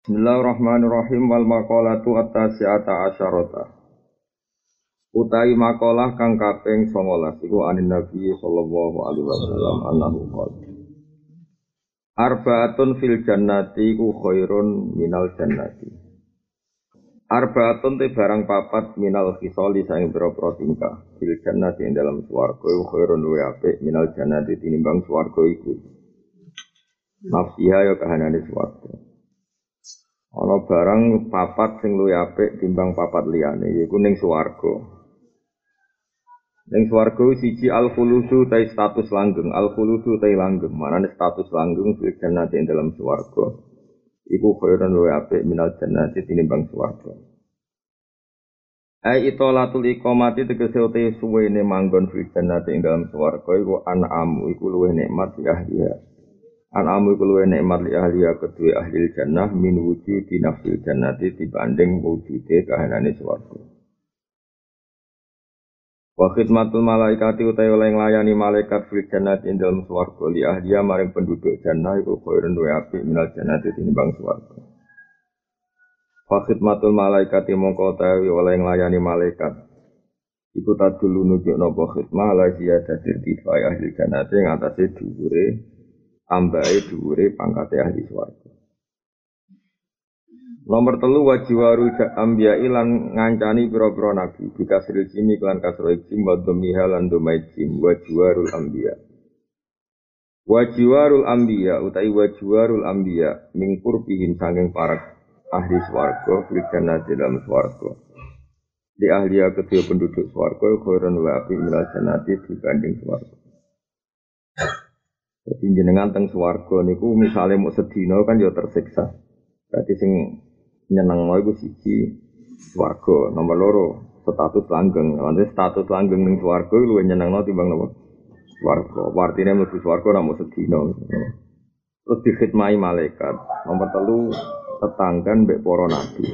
Bismillahirrahmanirrahim wal maqalatu at-tasi'ata asyarata. Utai maqalah kang kaping 19 iku anin Nabi sallallahu alaihi wasallam annahu qol. Arba'atun fil jannati ku khairun minal jannati. Arba'atun te barang papat minal khisali saing boro-boro tingkah. Fil jannati ing dalam swarga ku khairun luwih apik minal jannati tinimbang swarga iku. Nafsiha ya kahanane swarga. Ana barang papat sing luwih apik timbang papat liyane yaiku ning swarga. Ning swarga siji al-khuludu ta status langgeng, al-khuludu ta langgeng. Manane status langgeng kuwi jannate ing dalam swarga. Iku khairan luwih apik minal jannati tinimbang swarga. Ai itolatul iqamati tegese uti suwene manggon fi jannate ing dalam swarga iku an'am, iku luwih nikmat ya ahliha. An-amu iku luwih nikmat li ahliya kedue ahli jannah min wujudi nafsil jannati dibanding wujude kahanane swarga. Wa khidmatul malaikati utawi oleh nglayani malaikat fil jannati ing dalem swarga li ahliya maring penduduk jannah iku khairun wa apik minal jannati tinimbang swarga. Wa khidmatul malaikati mongko utawi oleh nglayani malaikat iku tadulu nunjukna apa khidmah la ziyadatir tifa ahli jannati ngatasi dhuwure ambae dhuwure pangkate ahli swarga. Nomor 3 wajiwarul anbiya lan ngancani pira-pira nabi dikasril sini lan kasroik sim wa dhmiha lan dhmai sim wajiwarul anbiya. Wajiwarul anbiya utawi wajiwarul anbiya mingkur pihim sanging para ahli swarga fil jannati dalam swarga. Di ahliya kedua penduduk swarga khairan wa api minal jannati dibanding swarga. Jadi jenengan teng swarga niku misale muk sedina kan ya tersiksa. Berarti sing nyenengno iku siji swarga, nomor loro status langgeng. Lan status langgeng ning swarga luwih nyenengno timbang napa? Swarga. Artine mlebu swarga ora muk sedina. Terus dikhidmati malaikat. Nomor 3 tetanggan mbek para nabi.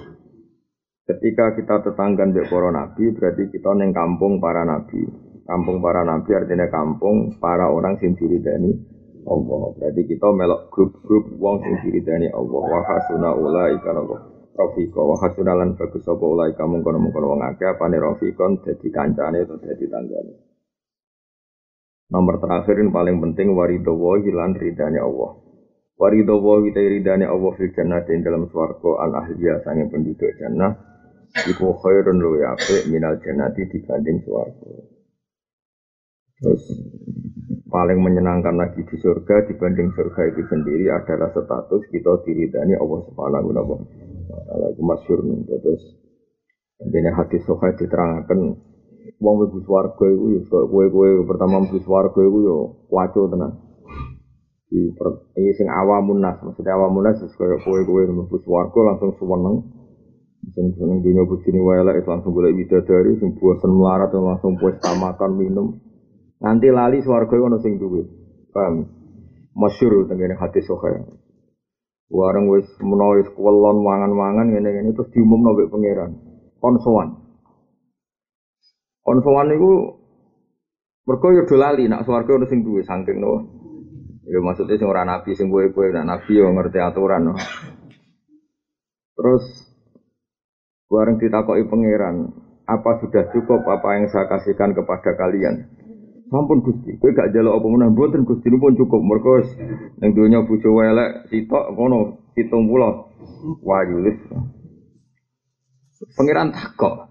Ketika kita tetanggan mbek para nabi berarti kita ning kampung para nabi. Kampung para nabi artinya kampung para orang sing diridani Allah. Berarti kita melok grup-grup wong sing diridani Allah. Wa hasuna ulaika rafiqa wa hasuna lan bagus apa ulaika mungkon-mungkon wong akeh apane rafiqon dadi kancane utawa dadi tanggane. Nomor terakhir yang paling penting waridawa lan ridane Allah. Waridawa kita ridane Allah fil jannah ing dalam swarga al ahliya sange penduduk jannah iku khairun luwih apik minal jannati dibanding swarga. Terus paling menyenangkan lagi di surga dibanding surga itu sendiri adalah status kita diridani Allah Subhanahu wa taala. Iku masyhur niku terus dene hadis sahih diterangaken wong mlebu swarga iku ya kowe pertama mlebu swarga iku ya kuwaco tenan. Iki sing awamun nas, maksud awamun nas kowe mlebu swarga langsung seneng. Sing seneng dunya bujine wae elek langsung golek widadari, sing bosen melarat langsung pesta makan minum. Nanti lali swarga ono sing duwe. Paham? Masyhur tengene hati sokhe. Wareng wis menawa wis kelon mangan-mangan ngene-ngene terus diumumno mbek pangeran. Konsoan. Konsoan niku mergo yo do lali nek swarga ono sing duwe saking no. Ya maksude sing ora nabi sing kowe-kowe nek nabi yo ngerti aturan no. Terus wareng ditakoki pangeran, apa sudah cukup apa yang saya kasihkan kepada kalian? Sampun Gusti, kowe gak njaluk apa menah mboten Gusti nipun cukup. Mergo ning donya bojo elek sitok ngono 70. Wayu wis. Pangeran takok.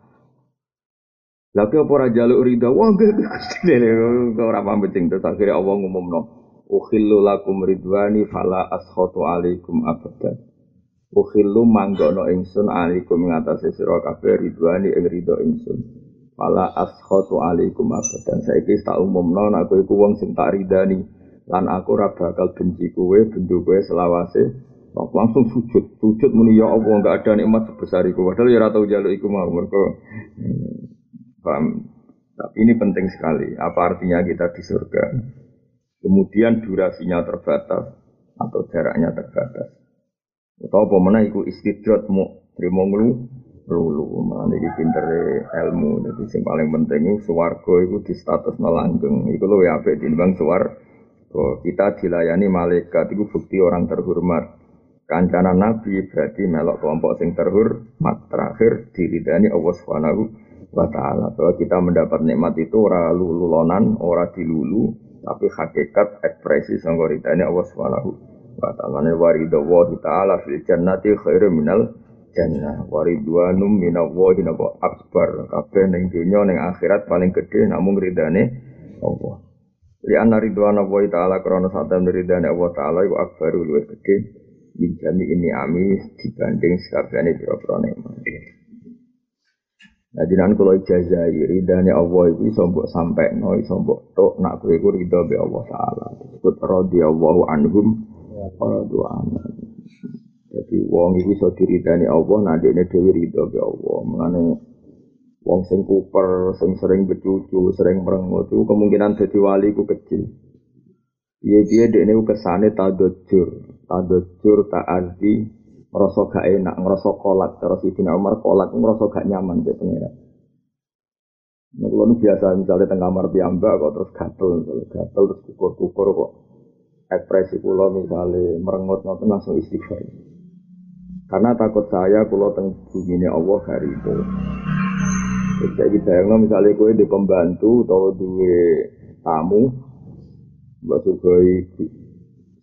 Lha kok ora njaluk ridha? Wah nggih Gusti lho ora paham penting terus akhire Allah ngumumno. Ukhillu lakum ridwani fala ashatu alaikum abadan. Ukhillu manggono ingsun alaikum ngatasi sira kabeh ridwani ing ridha ingsun. Fala ashatu alaikum abadan. Saiki tak umumno nek kowe iku wong sing tak ridani lan aku ora bakal benci kowe, bendu kowe selawase. Langsung sujud. Sujud muni ya Allah enggak ada nikmat sebesar iku. Padahal ya ora tau njaluk iku mau mergo. Paham. Tapi ini penting sekali. Apa artinya kita di surga? Kemudian durasinya terbatas atau jaraknya terbatas. Utawa apa meneh iku istidrat mu trimonglu lulu mane iki pintere ilmu dadi sing paling penting swarga iku di status langgeng iku luwih apik timbang swarga kita dilayani malaikat iku bukti orang terhormat Kancanan Nabi berarti melok kelompok sing terhormat, terakhir diridani Allah Subhanahu wa taala. Bahwa kita mendapat nikmat itu ora lululonan, ora dilulu, tapi hakikat ekspresi sanggoridani Allah Subhanahu wa taala. Waridho wa taala fil jannati khairu minal jannah. Waridwanum minallahi nabo akbar. Kabeh ning dunya ning akhirat paling gedhe namung ridane Allah. Li anna ridwana wa taala krana satem ridane Allah taala iku akbarul wa gedhe. Binjami ini amis dibanding sekalian itu program. Nah, jinan kalau ijazah ridane Allah itu sombok sampai noi sombok tok nak kueku ridho be Allah Taala. Disebut radhiyallahu anhum para doana. Jadi wong itu so diridani Allah, nadine dhewe ridho be Allah. Mengane wong sing kuper, sing sering becucu, sering merengut itu kemungkinan dadi wali ku kecil. Iya dekne kesane tadojur tak arti ngerasa gak enak, ngerasa kolak terus Ibn Umar kolak, ngerasa gak nyaman dia pengira nah kalau ini biasa misalnya tengah kamar piyambak kok terus gatel terus kukur kok ekspresi kula misalnya merengut langsung istighfar karena takut saya kula teng bumi Allah hari itu jadi bayangnya misalnya kue di pembantu atau duwe tamu mbak sugoi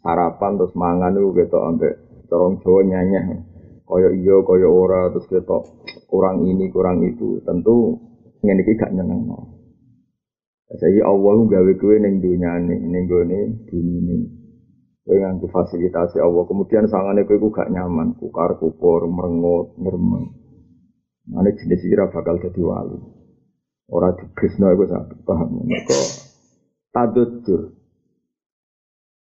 sarapan terus mangan itu gitu ambek corong Jawa nyanyah kaya iya kaya ora terus ketok kurang ini kurang itu tentu ngene iki gak nyenengno. Saiki Allah nggawe kowe ning dunyane ning gone bunine. Kowe nganggo fasilitasi Allah kemudian sangane kowe iku gak nyaman, kukar-kupur, merengut, ngremeng. Mane jenis iki ra bakal dadi wali. Ora dibresno iku sak paham mergo tadujur.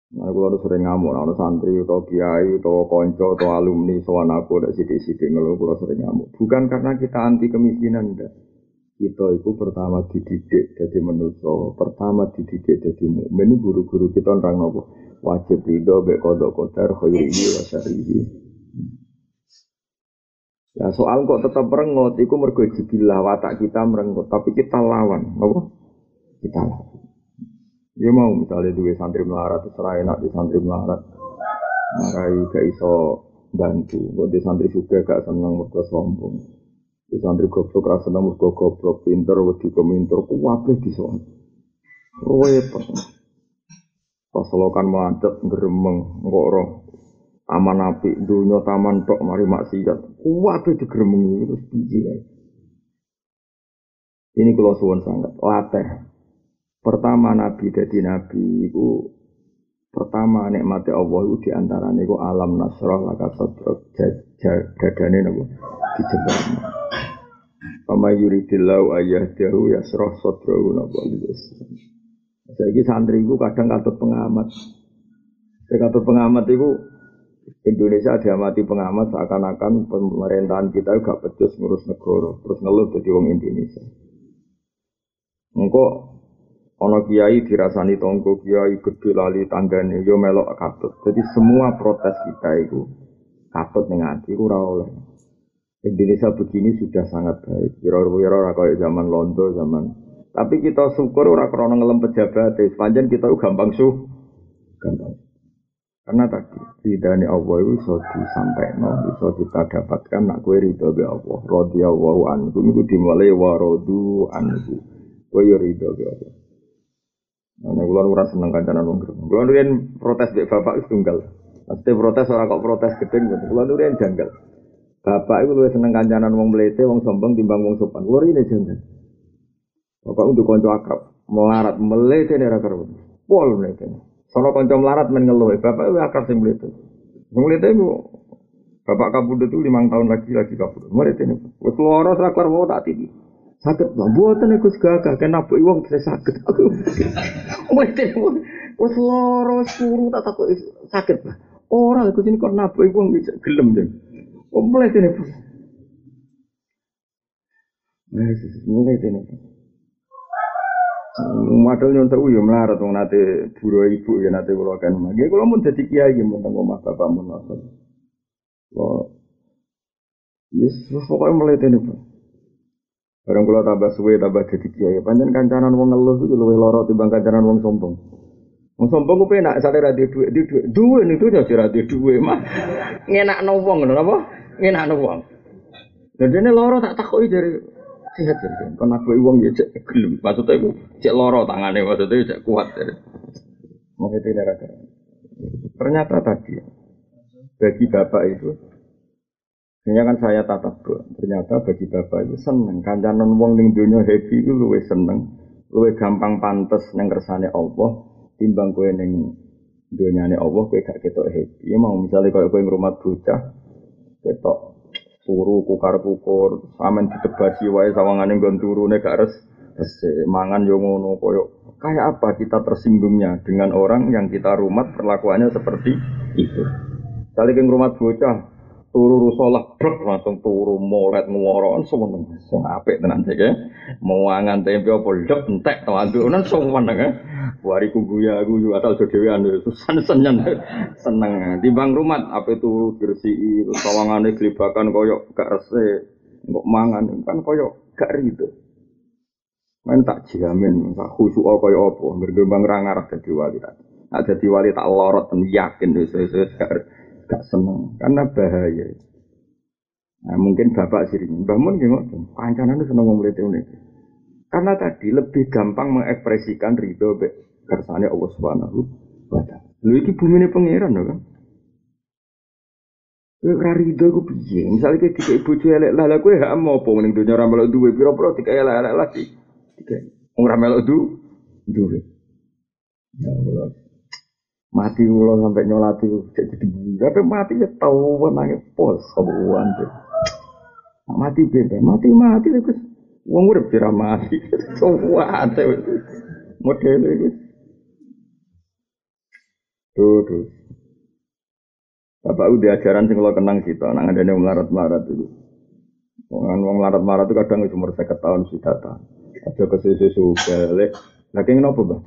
Nah, aku sering ngamuk, ada santri, atau kiai, atau konco, atau alumni, soan aku, ada sidik-sidik ngeluh, aku sering ngamuk. Bukan karena kita anti kemiskinan, enggak. Kita itu pertama dididik jadi manusia, pertama dididik jadi mukmin. Ini guru-guru kita orang apa? Wajib ridho, baik kodok kotor, khairihi, wasarihi. Ya, soal kok tetap merengut, itu mergo jibilah watak kita merengut, tapi kita lawan, apa? Kita lawan. Ya mau misalnya duwe santri melarat, terserah enak di santri melarat marai gak iso bantu kok di santri juga gak seneng mergo sombong di santri goblok gak seneng mergo goblok pinter wedi keminter kuwabe di sono repot pas selokan madep gremeng engko roh taman apik dunya taman tok mari maksiat kuwabe digremengi terus piye ae ini kula suwun sanget latih. Pertama Nabi dadi Nabi itu pertama nikmati Allah itu diantaranya itu alam nasrah laka sodrok dadane itu dijebak sama yuridillahu ayyahdahu yasrah sodrok jadi santri itu kadang katut pengamat itu Indonesia diamati pengamat seakan-akan pemerintahan kita itu gak becus ngurus negara terus ngeluh jadi orang Indonesia engkau ana kiai dirasani tonggo kiai gedhe lali tanggane yo melok katut. Jadi semua protes kita itu katut ning ati ora oleh. Indonesia begini sudah sangat baik. Kira-kira ora kaya zaman londo zaman. Tapi kita syukur ora krana ngelem pejabat, pancen kita gampang gampang. Karena tadi ridane Allah itu iso disampaikno, iso kita dapatkan nek kowe ridho be Allah. Radhiyallahu anhu iku dimulai wa radu anhu. Kowe yo ridho be Allah. Ana kula ora seneng kancanan wong gremeng. Kula nurin protes mbek bapak wis tunggal. Pasti protes ora kok protes gedeng ngono. Kula nurin janggal. Bapak iku luwih seneng kancanan wong mlete, wong sombong timbang wong sopan. Kula rene janggal. Bapak untuk kanca akrab, melarat mlete ora karo. Pol mlete. Sono kanca melarat men ngeluh, bapak wis akrab sing mlete. Wong mlete ku bapak kapundhut itu 5 tahun lagi kapundhut. Mlete niku. Wis loro ora karo wae tak titi. Sakit lah, buatan aku segagah, kena nabuh iwang bisa sakit aku seloro, suruh, tak takut sakit lah orang aku sini kok nabuh iwang bisa gelem aku mulai sini modal yang tahu ya melarat, nanti buru ibu ya nanti kalau akan magi kalau mau jadi kiai, tentang rumah bapakmu terus pokoknya mulai sini pak barang kula tambah suwe tambah dadi kiai. Pancen kancanan wong ngeluh iku luwih lara timbang kancanan wong sombong. Sombong ku penak sate ra duwe duwe. Duwe niku yo ora duwe mah. Ngenakno wong ngono apa? Ngenakno wong. Dadene lara tak takoki jare sehat jare. Kon aku wong yo cek gelem. Maksudnya iku cek lara tangane maksudnya cek kuat jare. Maksudnya lara. Ternyata tadi bagi bapak itu sebenarnya kan saya tatap doa. Ternyata bagi bapak itu seneng kancanan wong ning donya happy iku luwih seneng, luwih gampang pantes nang kersane Allah. Timbang kowe ning dunyane Allah kowe gak ketok happy. Ya mau misale koyo kowe ngrumat bocah ketok turu kukar-kukur, sampean ditebasi wae sawangane nggon turune gak resik. Mangan yo ngono koyo kaya apa kita tersinggungnya dengan orang yang kita rumat perlakuannya seperti itu. Misale kowe ngrumat bocah turu rusolah brek langsung turu molet nguworon semeneng. Sing apik tenan sik ya. Mau mangan tempe opo lek entek to andunan semeneng ya. Wariku guyu asal dhewean seneng seneng timbang rumat apa itu diresiki terus sawangane glebakan koyo gak resik engko mangan kan koyo gak rido men tak jamin sak khusuk koyo apa ngrembang ra ngarep dadi wali tak nek dadi wali tak lorot yakin wis gak seneng karena bahaya. Nah, mungkin bapak sering mbah mun nggih ngoten kancanan seneng murid unik karena tadi lebih gampang mengekspresikan ridho kersane Allah Subhanahu wa taala. Lho iki bumine pangeran lho kan. Lek ra ridho ku piye? Misale iki dikek bojo elek lah kowe hak apa ning donya ora melok duwe pira-pira dikek elek-elek lagi. Dikek wong ora melok duwe. Ya Allah. Mati ulo sampai nyolati jadi gape mati ya tau nangis pos sabuan. Mati bebe, mati lho Gus. Wong urip diramati semua ate model iki. Terus bapak udah ajaran sing kula kenang cita nang andene mlarat-mlarat iki. Wong mlarat-mlarat itu kadang wis umur 50 tahun wis datang. Aja kesusu balik. Lah kene napa, Mbah?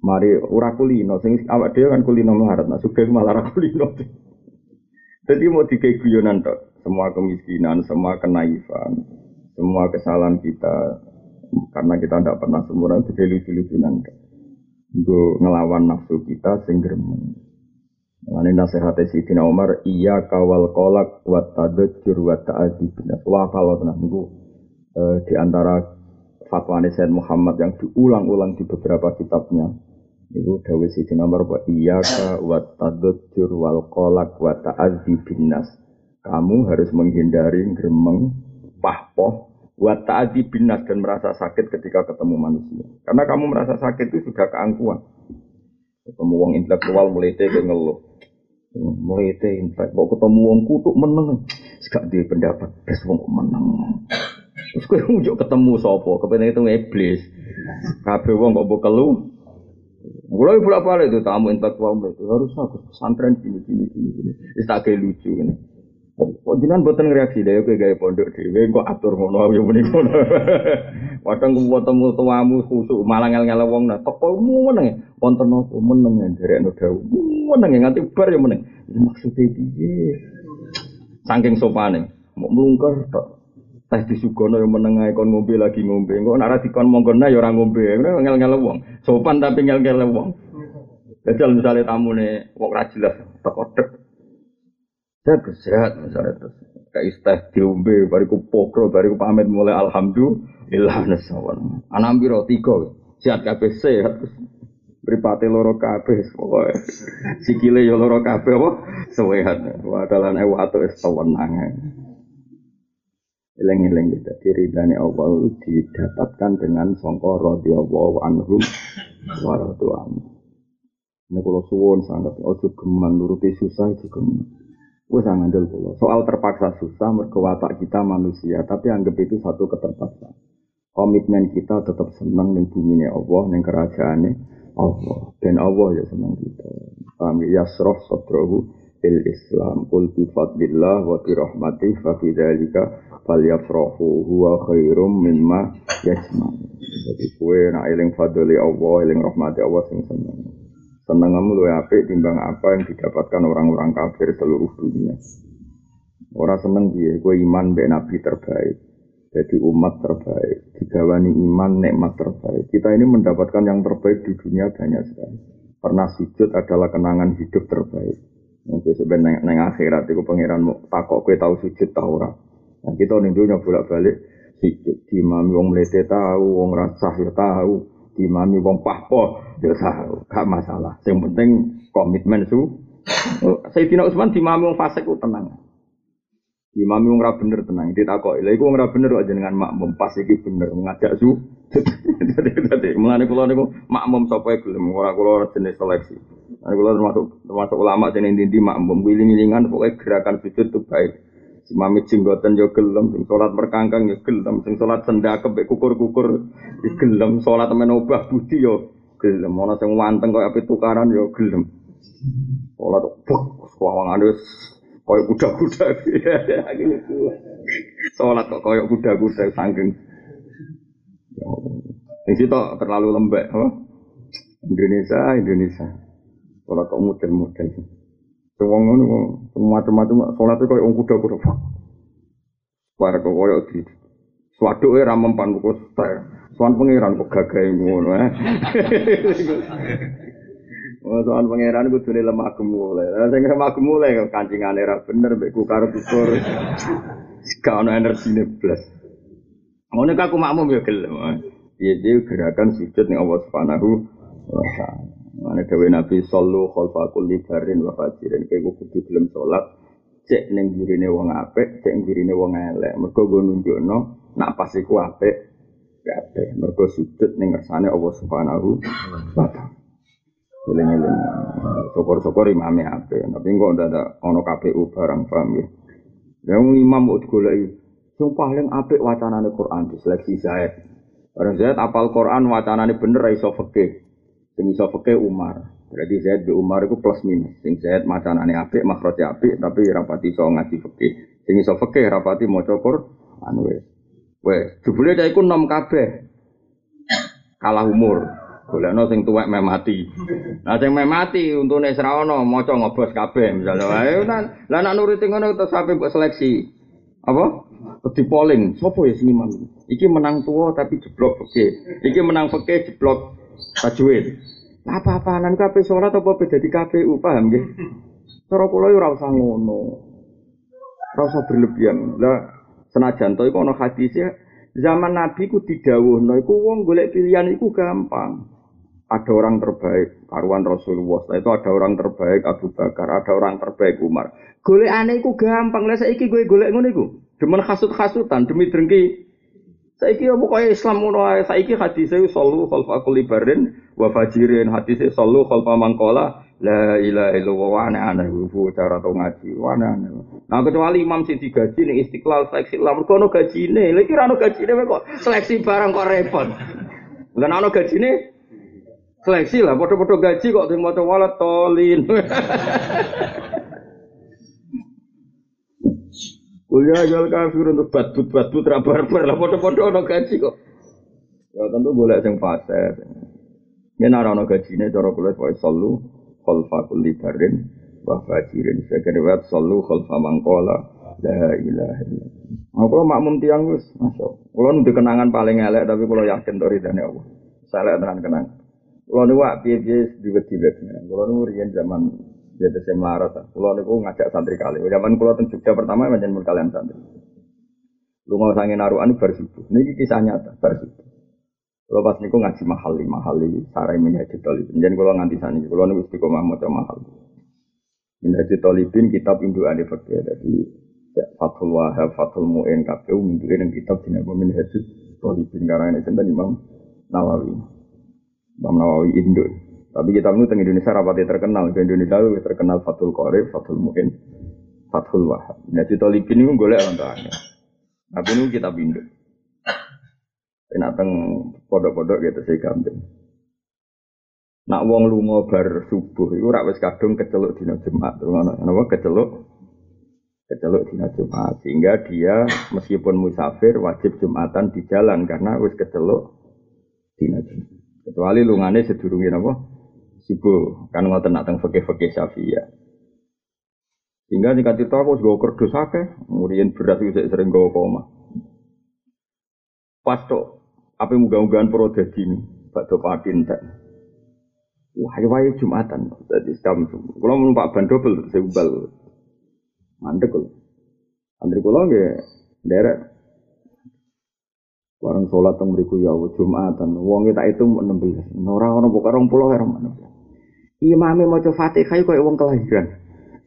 Mari ora kulino sing awak dhewe kan kulino mlarat, nek sugih malah ora kulino. Dadi mau dikei guyonan tok, semua kemiskinan, semua kenaifan. Semua kesalahan kita karena kita tidak pernah sempurna itu lucu-lucunan untuk ngelawan nafsu kita sehingga ini nasihatnya Sidina Umar iya kawal kolak wa tadajur wa ta'adhi binas wa kalau di antara fatwa Sayyid Muhammad yang diulang-ulang di beberapa kitabnya itu Dawud Sidina Umar iya kawal tadajur wal kolak wa ta'adhi binas kamu harus menghindari gremeng pahpoh buat ta'adhi binas dan merasa sakit ketika ketemu manusia. Karena kamu merasa sakit itu sudah keangkuhan. Ketemu wong intelektual melete ke ngeluh. Melete intelektual ketemu wong kutuk meneng. Gak duwe pendapat bes wong meneng. Terus kowe njuk ketemu sapa? Kepene itu iblis. Kabeh wong kok mbok kelu. Mulai pula-pala itu tamu intelektual melete harus aku pesantren gini. Wis tak ge lucu ngene. Kok jenengan mboten ngreaksi lha kowe gawe pondok dhewe kok atur ngono ya menika. Padahal ketemu tuamu khusuk malah ngel-ngel wong nah tekomu meneng wonten apa meneng nderekno dawuh. Meneng nganti bar ya meneng. Maksude piye? Saking sopane, mok mlungker tok. Teh disugono ya meneng ae kon ngombe lagi ngombe. Kok nek ora dikon monggone ya ora ngombe. Ngel-ngel wong. Sopan tapi ngel-ngel wong. Jajal misale tamune kok ora jelas tekok terus sehat misalnya terus kayak istah diombe bariku pokro bariku pamit mulai alhamdulillah nasawan anak biro tiga sehat kabeh sehat beripati loro kabeh pokoknya sikile ya loro kabeh apa sehat wadalane watu es tawenange eleng-eleng gitu diridani Allah didapatkan dengan sangka radhiyallahu anhu wa radhiyallahu nek kula suwun sanget aja geman nuruti susah juga wis ngandel kula. Soal terpaksa susah mergo watak kita manusia, tapi anggap itu satu keterpaksaan. Komitmen kita tetap senang ning bumine Allah, ning kerajaane Allah. Dan Allah ya senang kita. Kami yasrah sadrahu bil Islam qul bi fadlillah wa bi rahmatihi fa bi dzalika falyafrahu huwa khairum mimma yajma'un. Jadi kowe nek eling fadli Allah, eling rahmati Allah sing seneng. Senangmu luwih apik timbang apa yang didapatkan orang-orang kafir seluruh dunia. Orang seneng piye kowe iman mbek nabi terbaik. jadi umat terbaik, digawani iman, nikmat terbaik. Kita ini mendapatkan yang terbaik di dunia banyak sekali. Pernah sujud adalah kenangan hidup terbaik. Mungkin sebenarnya neng akhirat itu pangeranmu takok kowe tau sujud ta ora. Nah kita ning dunya bolak-balik sujud dimami wong mlete tahu, wong rasah ya tahu, dimami wong pahpo ya tahu. Gak masalah. Sing penting komitmen su. Sayyidina Utsman dimami wong fasik ku tenang. Imam ora bener tenang, ditakoki. Lha iku ora bener kok jenengan makmum pas iki bener ngajak su. Dadi mulane kula niku makmum sapa gelem ora kula jenis seleksi. Lan kula termasuk ulama sing ndi-ndi makmum wiling-wilingan pokoke gerakan sujud tuh baik. Si mami jenggoten yo gelem, sing salat merkangkang yo gelem, sing salat sendakep mek kukur-kukur gelem, salat men obah budi yo gelem, ana sing wanteng koyo api tukaran yo gelem. Salat buk sawangane koyok kuda-kuda, sholat kok koyok kuda-kuda sanggeng. Yang situ terlalu lembek, Indonesia, sholat kok model-model. Semua macam-macam sholat itu koyok kuda-kuda. Para kok koyok di suatu era mempan buku style, soal pangeran kok gagah ngono. Soal pangeran ku dene lemah gemule. Lah sing lemah gemule kancingane ra bener mek ku karep syukur. Gak ono energisine blas. Ngono ka ku makmum ya gelem. Piye gerakan sujud ning Allah Subhanahu wa ta'ala. Mane dewe Nabi sallu khalfa kulli barin wa fajirin. Iku kudu gelem salat cek ning gurine wong apik, cek gurine wong elek. Mergo nggo nunjukno nak pas iku apik. Ya apik. Mergo sujud ning ngersane Allah Subhanahu wa ta'ala. Eling-eling, syukur-syukur imamnya apa? Tapi kok ada ono KPU barang paham ya? Yang imam buat golek, yang paling apik wacanane Quran diseleksi Zaid. Orang Zaid apal Quran wacanane bener iso fikih. Sing iso fikih Umar. Berarti Zaid be Umar iku plus minus. Sing Zaid wacanane apik, makhraje apik, tapi rapati iso ngaji fikih. Sing iso fikih rapati maca Quran wis. Wes, jebule cah iku 6 kabeh. Kalah umur. Golekno sing tuwek meh mati. Nah sing meh mati untune sira ana maca ngobos kabeh misale wae. Lah nek nuruti ngono terus sampe mbok seleksi. Apa? Di polling, sapa ya sing imam iki? Iki menang tuwa tapi jeblok fikih. Iki menang fikih jeblok tajwid. Lah apa-apaan kabeh salat apa beda di KPU paham nggih? Cara kula yo ora usah ngono. Ora usah berlebihan. Lah senajan to iku ana hadise zaman Nabi ku didhawuhna iku wong golek pilihan iku gampang. Ada orang terbaik, karuan Rasulullah. Setelah itu ada orang terbaik Abu Bakar, ada orang terbaik Umar. Golekane iku gampang. Lah saiki kowe golek ngono iku. Demen hasud-hasutan, demi drengki. Saiki opo kaya Islam ngono ae. Saiki hadise sallu khalfa kulli barin wa fajirin. Hadise sallu khalfa mangqala la ilaha illallah wa ana huwa cara to ngaji. Nah kecuali imam sing digaji ning Istiqlal seleksi lamur kono gajine. Lah iki ra ono gajine kok seleksi barang kok repot. Lan ono gajine seleksi lah, foto-foto gaji kok sing maca walat tolin. Kuliah jual kafir untuk badut-badut rabar-bar lah, foto-foto ono gaji kok. Ya tentu golek sing fasih. Yen ora ono gajine cara kulit wae sallu khalfa kulli barin wa fajirin. Sekene wae sallu khalfa mangqala la ilaha illallah. Kulo makmum tiyang wis masuk. Kulo ndek kenangan paling elek tapi kulo yakin tok ridane Allah. Saleh tenan kenangan. Kulo niku piye-piye diwet-diwetne. Kulo niku riyen zaman jatese melarat. Kulo niku ngajak santri kali. Zaman kulo teng Jogja pertama menjen mul kalian santri. Lunga sange narukan bar subuh. Niki kisah nyata bar subuh. Kulo pas niku ngaji mahali sarai Minhajul Thalibin. Jan kulo nganti saniki. Kulo niku istiqomah maca mahal. Minhajul Thalibin kitab indukane fikih. Dadi Fathul Wahhab, Fathul Mu'in kabeh indukane nang kitab dinapa Minhajul Thalibin karane sinten Imam Nawawi. Imam Nawawi induk. Tapi kitab itu teng Indonesia rapati terkenal. Di Indonesia itu terkenal Fathul Qorib, Fathul Mu'in, Fathul Wahhab. Nah, cerita Libin itu golek orang terakhir. Tapi itu kitab induk. Nak teng pondok-pondok gitu sih gampang. Nak wong lunga bar subuh itu rak wis kadung keceluk dina Jumat. Napa keceluk dina Jumat. Sehingga dia meskipun musafir wajib Jumatan di jalan karena wis keceluk dina Jumat. Kecuali lungane sedurunge napa subuh kan ngoten nak teng fikih-fikih Syafi'iyah. Sehingga nek kate aku wis nggo kerdus akeh, muriyen beras wis sering nggo koma. Pas tok ape muga-mugaan pro dadi bakdo pakin tak. Wae-wae Jumatan dadi jam. Kula numpak ban dobel sebal. Mandek lho. Andri kula nggih nderek warung salat teng mriku ya Jumatan. Wonge tak itu 16. Ora ono kok 20 karo manuk. Imame maca Fatihah koyo wong kelahiran.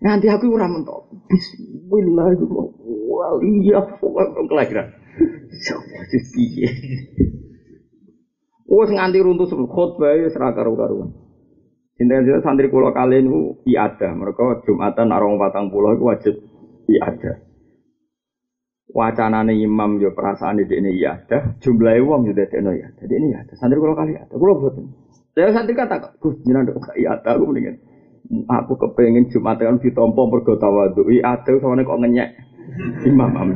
Nanti aku ora mentok. Bismillahirrahmanirrahim. Wong kelahiran. Sopo piye? Wes nganti runtuh khotbah wis ra karo-karuan. Sinten-sinten santri kula kali niku iada, mereka Jumatan arung 40 iku wajib iada. Wacanane imam yo perasaane dekne iada, jumlahe wong yo dekne iada. Dadi ini iada. Santri kula kali iada, kula boten. Saya santri kata, Gus jenengan kok iada aku mendingan. Aku kepengin Jumatan ditampa mergo tawadhu. Iada sampeyan kok ngenyek imam.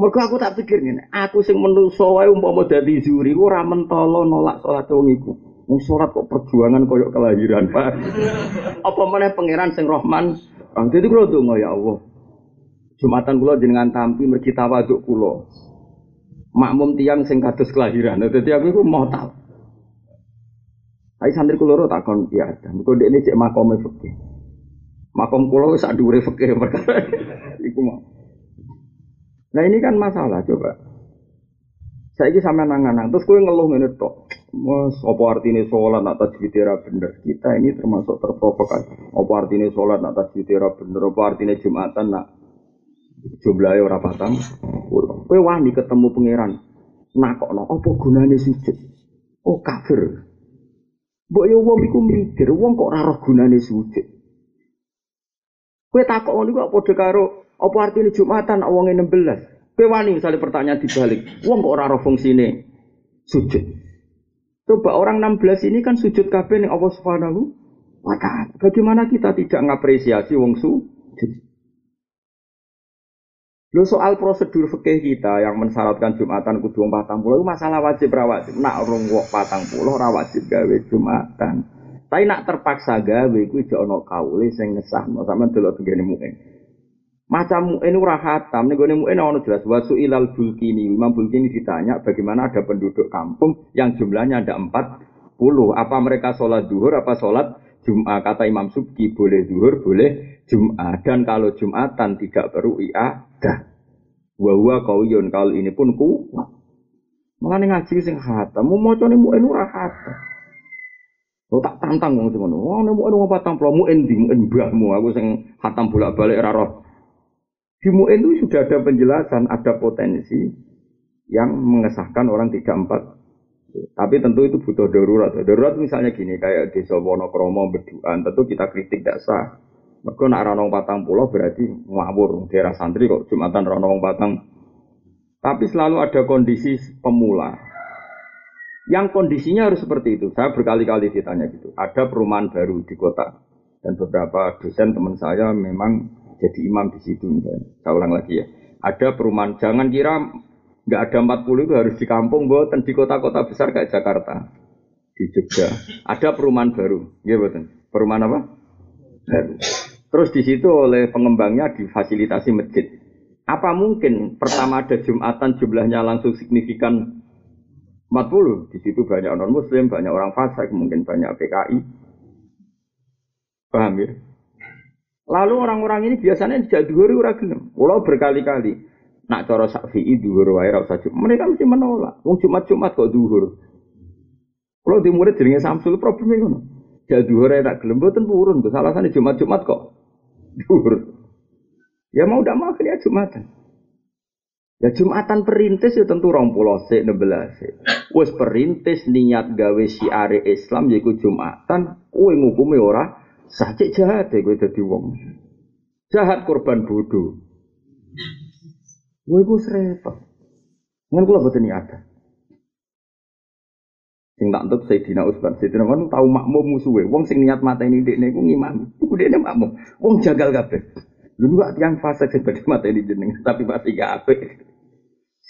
Mergo aku tak pikir ngene, aku sing menungso wae umpama dadi zuhur iku ora mentolo nolak salat wong iku. Wong salat kok perjuangan koyo kelahiran, Pak. Apa meneh pangeran sing Rahman? Dadi kula ndonga ya Allah. Jumatan kula jenengan tampi mergi tawaduk kula. Makmum tiyang sing kados kelahiran. Dadi aku iku motal. Ai santri kula ora takon ya, mergo dekne cek makome fikih. Makom kula wis sak dhuwure fikih perkara iku mau. Nah ini kan masalah coba. Saiki sampean nang-nang terus kowe ngeluh ngene tok. Mas, apa artine salat nak tajwid ora bener? Kita ini termasuk terprovokasi. Apa artine salat nak tajwid ora bener? Apa artine Jumatan nak jumlahe ora patang? Kowe wani ketemu pangeran. Nakokno apa gunane sujud? Oh kafir. Mbok yo wong iku mikir, wong kok ora roh gunane sujud. Kowe takok ngono kok padha karo apa artine Jumatan nak wonge 16? Kowe wani misale pertanyaan dibalik. Wong kok ora ora fungsine sujud. Coba orang 16 ini kan sujud kabeh ning Allah Subhanahu wa ta'ala. Bagaimana kita tidak ngapresiasi wong sujud? Lho soal prosedur fikih kita yang mensyaratkan Jumatan kudu 40 itu masalah wajib ra wajib. Nak rung 40 ora wajib gawe Jumatan. Tapi nak terpaksa gawe kuwi aja ana kaule sing ngesahno sampeyan delok tenggene mukmin. Macam mu'en ora khatam, ning gone mu'en ana jelas wasu ilal bulkini. Imam Bulkini ditanya bagaimana ada penduduk kampung yang jumlahnya ada 40, apa mereka sholat zuhur apa sholat Jum'ah? Kata Imam Subki boleh zuhur, boleh Jum'ah, dan kalau Jum'atan tidak perlu i'adah. Wa huwa qawiyyun, kalau ini pun kuat. Mulane ngaji sing khatam, mocone mu'en ora khatam. Lo tak tantang wong sing ngono. Wong mu'en wong 40 mu'en di mu'en mbahmu aku sing khatam bolak-balik ora roh. Di mu'in itu sudah ada penjelasan, ada potensi yang mengesahkan orang tidak empat. Tapi tentu itu butuh darurat. Darurat misalnya gini, kayak desa Wonokromo, Beduan, tentu kita kritik tidak sah. Maka nak ranong patang pulau berarti ngawur. Daerah santri kok Jumatan ranong patang. Tapi selalu ada kondisi pemula. Yang kondisinya harus seperti itu. Saya berkali-kali ditanya gitu. Ada perumahan baru di kota. Dan beberapa dosen teman saya memang jadi imam di situ, misalnya. Saya ulang lagi ya. Ada perumahan, jangan kira nggak ada 40 itu harus di kampung, boten di kota-kota besar kayak Jakarta, di Jogja. Ada perumahan baru, ya boten. Perumahan apa? Baru. Terus di situ oleh pengembangnya difasilitasi masjid. Apa mungkin pertama ada Jumatan jumlahnya langsung signifikan 40? Di situ banyak non Muslim, banyak orang fasik, mungkin banyak PKI. Paham ya? Lalu orang-orang ini biasanya tidak dhuwur ora gelem. Kula berkali-kali nak cara Syafi'i dhuwur wae ora usah Jumat. Mereka mesti menolak. Wong Jumat-Jumat kok dhuwur. Kula di murid jenenge Samsul probleme ngono. Ya dhuwur ae tak gelem mboten purun. Terus alasane Jumat-Jumat kok dhuwur. Ya mau ndak mau akhirnya Jumatan. Ya Jumatan perintis ya tentu 20 sik 16 sik. Wis perintis niat gawe syiar Islam yaiku Jumatan, kowe ngukume ora sajik jahat kowe dadi wong. Jahat korban bodho. Kowe wis repot. Ngen kula boten ada. Sing tak entut Sayyidina Utsman, Sayyidina Utsman tau makmum musuhe. Wong sing niat mateni ndekne iku ngimami. Iku ndekne makmum. Wong jagal kabeh. Lha kok tiyang fasik sing badhe mateni jenengan tapi mati gak apik.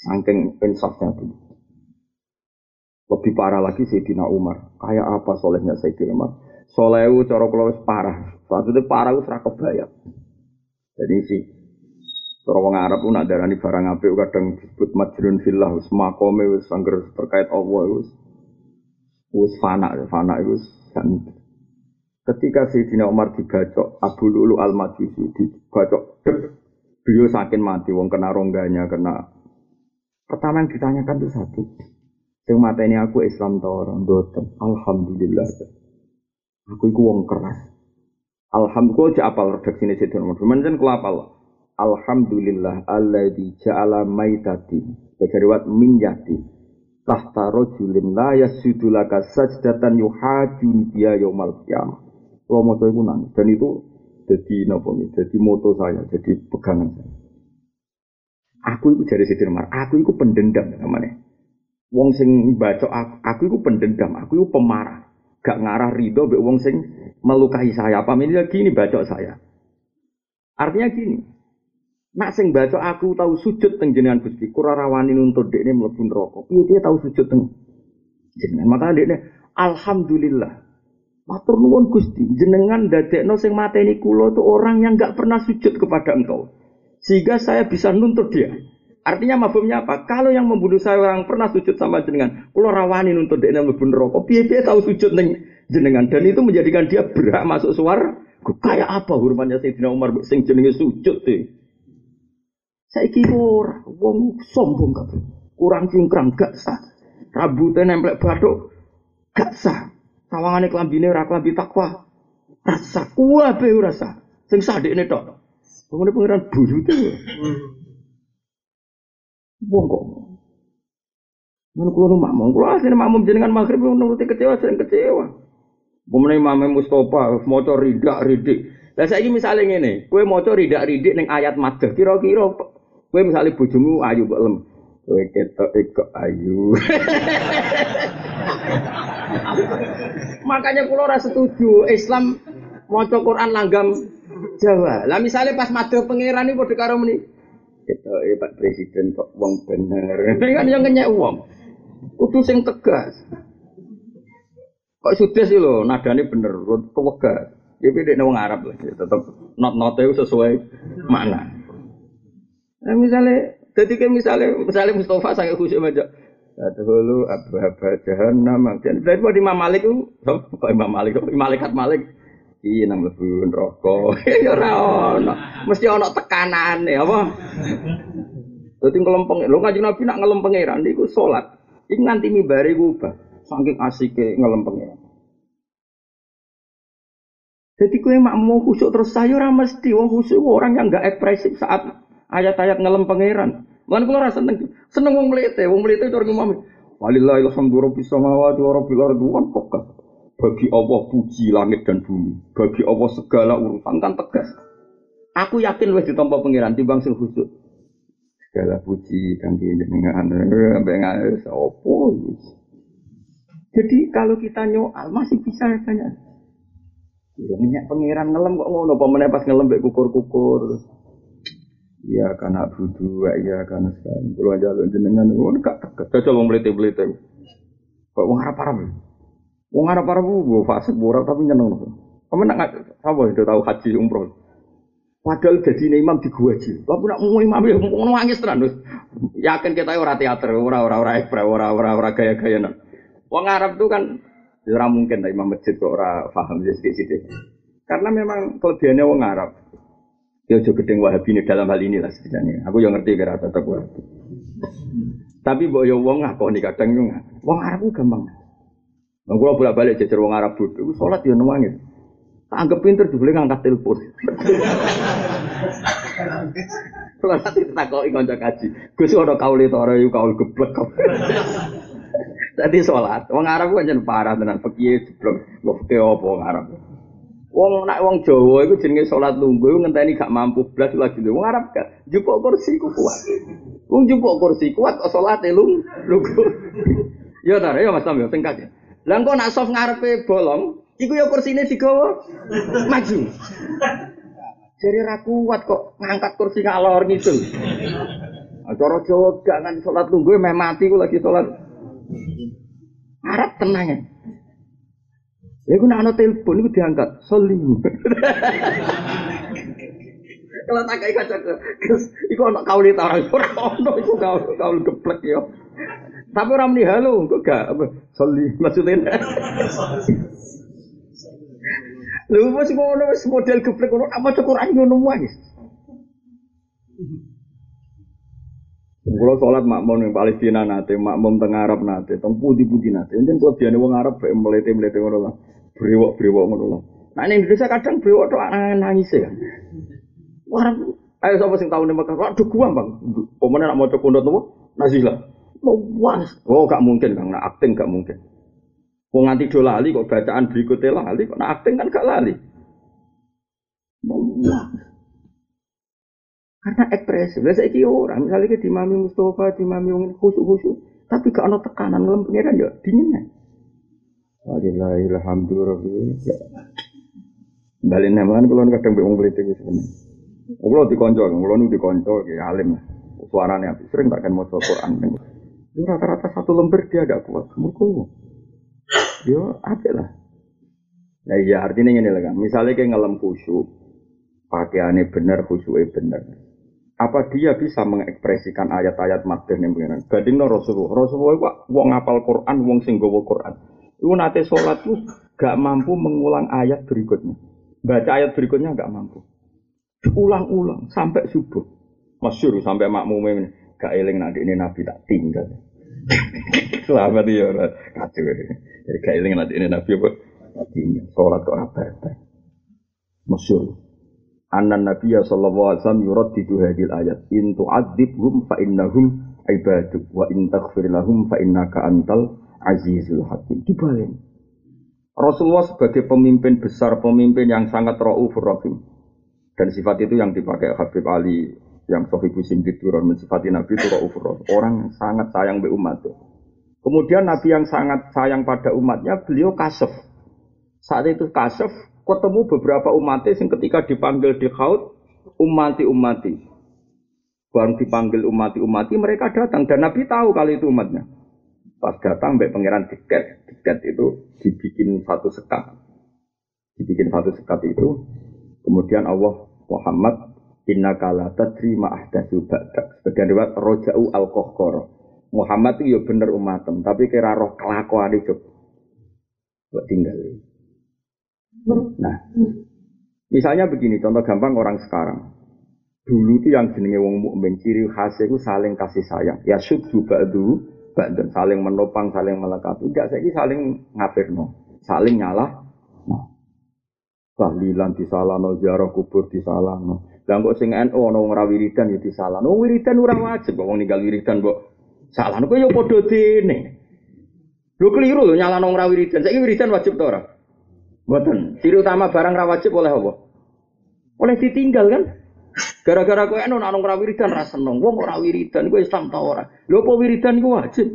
Saking insafnya itu. Lebih parah lagi Sayyidina Umar. Kayak apa solehnya Sayyidina Umar? Solewu cara kula wis parah. Waktu itu parah wis ra kebayang. Jadi sih Cara wong Arab ku nak darani barang apik kadang disebut majrun fillah, wis makome wis angger terkait Allah wis fana wis kan. Ketika Sayyidina Umar dibacok Abu Lu'lu' al-Majusi dibacok, beliau saking mati wong kena rongganya kena. Pertama yang ditanyakan itu satu. Sing mateni aku Islam ta ora? Mboten. Alhamdulillah. Aku iku wong keras. Alhamdulillah ja apal redaksine Sayyidina Umar. Menawa kula apal. Alhamdulillah alladzi ja'ala maitati bajariwat min yati. Tahta rojulin la yasudulaka sajdatan yuhajun biya yawmal qiyamah. Kalau moto itu nangis, dan itu jadi moto saya, jadi pegangan saya. Aku itu dari Sayyidina Umar, aku itu pendendam namanya. Wong sing bacok aku itu pendendam, aku itu pemarah. Gak ngarah ridho mbek wong sing melukai saya, apa ini lagi ini bacok saya. Artinya gini. Nak sing bacok aku tahu sujud teng jenengan Gusti, ora rawani nuntut dekne mlebu neraka. Piye tahu sujud teng jenengan. Maka dekne alhamdulillah. Matur nuwun Gusti, jenengan dadekno sing mateni kula itu orang yang enggak pernah sujud kepada Engkau. Sehingga saya bisa nuntut dia. Artinya mafhumnya apa? Kalau yang membunuh saya orang pernah sujud sama jenengan, kula rawani nuntut dekne mlebu neraka. Piye tahu sujud teng jenengan. Dan itu menjadikan dia berhak masuk swarga. Kayak apa hormatnya Sayyidina Umar sing jenenge sujud iki? Saiki ora wong sombong kabeh. Kurang cingkrang gak sah. Rambute nemplek bathuk gak sah. Sawangane klambine ora klambi takwa. Rasa kuwabe ora sah. Sing sah ndekne tok. Wong pengiran buyute. Wong kok. Mun kulo makmum, kulo asline makmum jenengan maghrib nuruti kecewa sering kecewa. Pemene Imam Mustofa maca ridak-ridik. Lah saiki misale ngene, kowe maca ridak-ridik ning ayat Madah kira-kira kowe misale bojomu ayu kok lem. Kowe ketok kok ayu. Makanya kula ora setuju Islam maca Quran langgam Jawa. Lah misale pas Madah pangeran iki padha karo muni. Ketoke Pak Presiden kok wong bener. Kan yo ngenyek wong. Kudu sing tegas. Kok sudes iki lho, nadane bener, tegas. Iki dekne wong Arab lho, tetep not-note iku sesuai makna. Nah, misale Mustafa sange khusyuk maca. Dahulu abba jahannam. Dari Imam Malik ku, kok Imam Malik, malaikat Malik iki nang mlebu neraka. Ya ora ono. Mesti ono tekanane apa? Dadi nglempeng. Lho Kanjeng Nabi nak nglempeng pangeran iku salat. Iki nganti mimbare kubah, saking asike nglempeng. Jadi kowe makmu khusyuk terus saya ora mesti wong khusyuk orang yang enggak ekspresif saat ayat-ayat ngelem pangeran. Lan kula ora seneng wong mlete tur ngomong. Walillahi alhamdu rabbil samawati wa rabbil ardi wa pokas. Bagi Allah puji langit dan bumi. Bagi Allah segala urusan kan tegas. Aku yakin wis ditampa pangeran timbang sing khusyuk. Segala puji kangge jenengan ambek ngales apa. Jadi kalau kita nyoal masih bisa banyak. Minyak pangeran ngelem kok ngono pemene pas ngelem mbek kukur-kukur. Iya kana budu, iya kana san. Kulo njaluk jenengan ngono gak tegas. Dadi wong mlete-mlete. Kok wong arep-arep. Wong arep-arep ku fasik ora tapi nyeneng. Pemene nek sawah do tau haji umroh. Padahal dadine imam diguwaji. Lah nek imam ngono nangis tenan wis. Yakin ketae ora teater, ora gaya-gayanan. Wong arep itu kan ora mungkin lah imam masjid kok ora paham sithik-sithik. Karena memang kelebihannya wong Arab. Ya aja gedeng Wahhabine dalam hal ini lah sebenarnya. Aku yo ngerti kira tetep wae. Tapi mbok yo wong ngakoni kadang yo wong Arab ku gampang. Wong kula bolak-balik jejer wong Arab bodho, salat yo nangis. Tak anggap pinter jebule ngangkat telepon. Kula sate takoki kanca kaji. Gus ana kaule tara yo kaul geblek. Tadi sholat, wong Arab kan jen parah tenan fakih jeblok, waktu apa wong Arab. Wong nak wong Jawa itu jenenge sholat lungguh ngenteni gak mampu blas lagi lho. Wong Arab gak jupuk kursi ku kuat. Wong jupuk kursi kuat kok salate lungguh. Ya ta, ya Mas Tam ya singkat ya. Lah engko nak soft ngarepe bolong, iku ya kursine digawa maju. Jadi ra kuat kok ngangkat kursi kalor ngidul. Cara Jawa gak kan sholat lungguh meh mati ku lagi sholat. Arab tenang ya. Iku nak ana telepon iku diangkat. Solim. Kalau tak kayak kaca terus, itu anak kau di tarang orang itu kau geplek yo. Tapi orang ni halu, kau gak soli maksudin. Lalu masih orang masih model geplek orang apa cukuran gunung wajis. Kalau sholat makmum yang Palestina nate, makmum tengah Arab nate, teng putih-putih nate. Mungkin kalau biasa orang Arab melete-melete orang lah, brewok-brewok orang lah. Nah ini Indonesia kadang brewok tu anak nangis ya. Orang, ayo siapa yang tahu ni mereka? Aduh gua bang, pemenang nak mau cokondot tu, nazilah. Luas, oh tak mungkin bang, nak akting tak mungkin. Kau nganti do lali, kau bacaan berikutnya lali, kau nak akting kan tak lali. Luas. Karena ekspresi, biasa iki orang, misalnya ke Imam Mustafa, Imam Yongin khusyuk-khusyuk, tapi gak ada tekanan ngelem pengiran ya, dinginnya. Alhamdulillah. Balik namanya kalau kadang bingung politik itu sebenarnya. Kalau dikoncok, kalau nu dikoncok, ya alim lah. Suaranya habis, sering tak akan mau soal Quran. Dia rata-rata satu lembar dia agak kuat, murku. Dia agak lah. Nah iya artinya ini lah kan. Misalnya kayak ngelem khusyuk, pakaiannya benar, khusyuknya benar. Apa dia bisa mengekspresikan ayat-ayat materi yang begini? Gadingnya Rasulullah itu wong ngapal Quran, wong singgawa Quran. Itu nanti sholat itu gak mampu mengulang ayat berikutnya. Baca ayat berikutnya gak mampu. Diulang-ulang sampai subuh. Masyur sampai makmumnya gak eling nanti ini Nabi tak tinggal. Selamat ya orang. Kacau ya. Jadi gak eling nanti ini Nabi apa? Tak tinggal. Sholat kok apa-apa. Masyur. Anan Nabiya sallallahu alaihi wasallam yuraddidu hadil ayat in tu'adzibhum fa innahum ibaduk wa in taghfir lahum fa innaka antal azizul hakim. Dibalik. Rasulullah sebagai pemimpin besar, pemimpin yang sangat raufur rahim. Dan sifat itu yang dipakai Habib Ali yang Sohibu Sintit Duran mensifati Nabi itu raufur rahim. Orang yang sangat sayang be umatnya. Kemudian Nabi yang sangat sayang pada umatnya, beliau kasef. Saat itu kasef ketemu beberapa umatnya yang ketika dipanggil di khaut umati-umati barang dipanggil umati-umati mereka datang dan Nabi tahu kalau itu umatnya pas datang sampai pangeran tiket itu dibikin satu sekat itu kemudian Allah Muhammad innaka la tadri ma ahdatsu ba'dak sebagian riwayat roja'u al-qahqara Muhammad itu ya bener umatem tapi kira roh kelakuan itu buat tinggal. Nah, misalnya begini, contoh gampang orang sekarang. Dulu itu yang jenenge wong mukmin ciri khas itu saling kasih sayang. Ya syudu ba'du, ba'dan saling menopang, saling melengkapi. Enggak saiki saling ngafirno, saling nyalah. Tahlilan disalano, ziarah kubur disalano. Lah kok sing NU ana ora wiridan ya disalano. Wiridan ora wajib kok wong ninggal wiridan kok salano kok ya padha dene. Lho keliru lho nyalano ora wiridan. Saiki wiridan wajib ta ora? Mboten, ciri utama barang ra wajib oleh apa? Oleh ditinggal kan? Gara-gara kowe anu nang ora wiridan ra seneng. Wong ora wiridan kowe Islam ta ora? Lho apa wiridan iku wajib?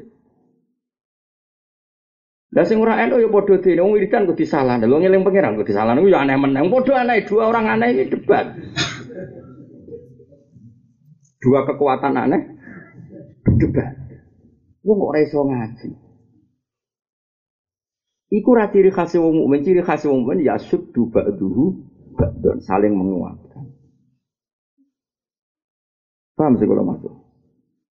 Lah sing ora eno ya padha dene wong wiridan kok disalahno. Lho ngeling pangeran kok disalahno iku ya aneh meneng. Padha aneh dua orang aneh iki debat. Dua kekuatan aneh debat. Wong kok ora iso ngaji. Iku ra ciri khas wong mukmin, ciri khas wong mukmin ya syuddu ba'duhu ba'dun saling menguatkan. Paham sik kula maksud.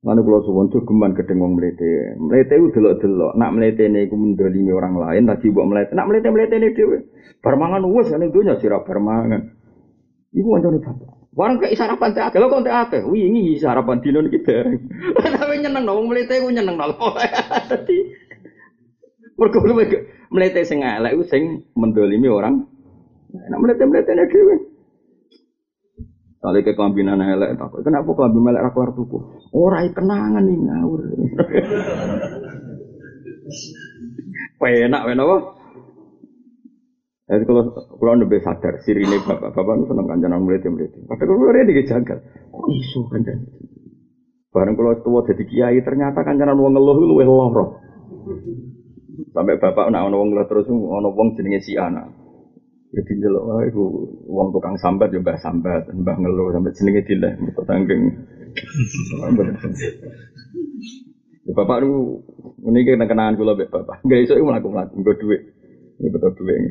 Lan kula suwun geman gedeng wong mlete. Mlete ku delok-delok, nak mletene iku mendolimi orang lain tadi mbok mlete. Nak mlete-mletene dhewe. Bar mangan wis ana donya sira bar mangan. Iku wancane bapak. Warung ke sarapan teh ate, lho kok teh ate. Wingi sarapan dino iki dereng. Tapi nyeneng wong mlete ku nyeneng lho. Dadi mergo mlete sing elek iku sing mendolimi orang. Nek mlete-mletene dhewe. Saleh kambinane elek tak kok. Kenapa kambing melek ra kelar tuku? Ora kenangan iki ngawur. Penak wae napa? Jadi kalau lebih sadar sirine bapak-bapak itu seneng kancanan mlete-mlete. Padahal kulo rene iki janggal. Kok iso kancanan? Bareng kulo tuwa dadi kiai ternyata kancanan wong ngeluh iku luwih lara. Sampai bapak nak ono wong lho terus ono wong jenenge si anak. Dadi ndelok wae ku wong tukang sambat ya mbah sambat, mbah ngeluh sampai jenenge dileh tetanggen. Ya bapak niku meniki kenangan kula mbek bapak. Engga iso iku mlaku-mlaku nggo dhuwit. Ya beto dhuwit.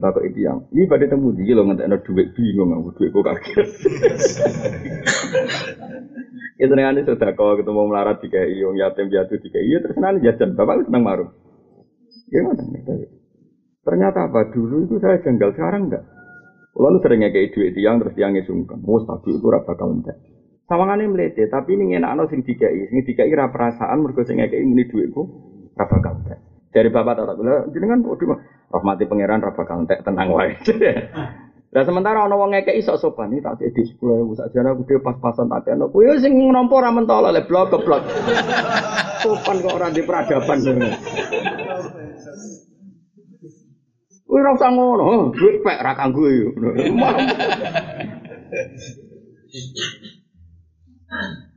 Takut itu yang ini pada temu dia loh nggak ada duit bingung nggak duit kok kaget. Itu nenganin sudah kalau ketemu melarat tiga iung yatim piatu tiga iya terus nanti jajan bapak senang maru. Gimana? Ternyata apa dulu itu saya jenggal sekarang enggak. Lalu seringnya kayak duit tiang terus tiangnya sungkan. Tapi itu rasa kalau enggak. Sawangannya melete tapi ini enak-enak sing tiga i raperasaan mergosengnya kayak ini duitku rasa kalau enggak. Dari bapak tak bilang jadi kan udah rahmati pangeran ra bakal entek tenang wae. Lah sementara ana wong ngekeki sok sopan iki tak edhi 10.000 sakjane aku dhewe pas-pasan tak ana. Kuwi sing nampa ora mentolo le blok keblok. Sopan kok ora ndek peradaban ngono. Kuwi ora usah ngono, duit pek ra kanggo yo.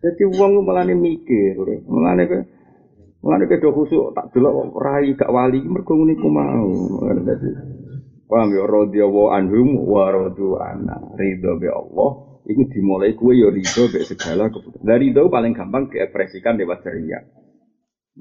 Dadi wong melane mikir, melane Mulane kedo khusuk tak delok rai gak wali mergo ngene ku mau. Paham ya radhiyallahu anhum wa radu anna ridho be Allah iku dimulai kuwe ya ridho be segala keputusan. Lah ridho paling gampang diekspresikan lewat ceria.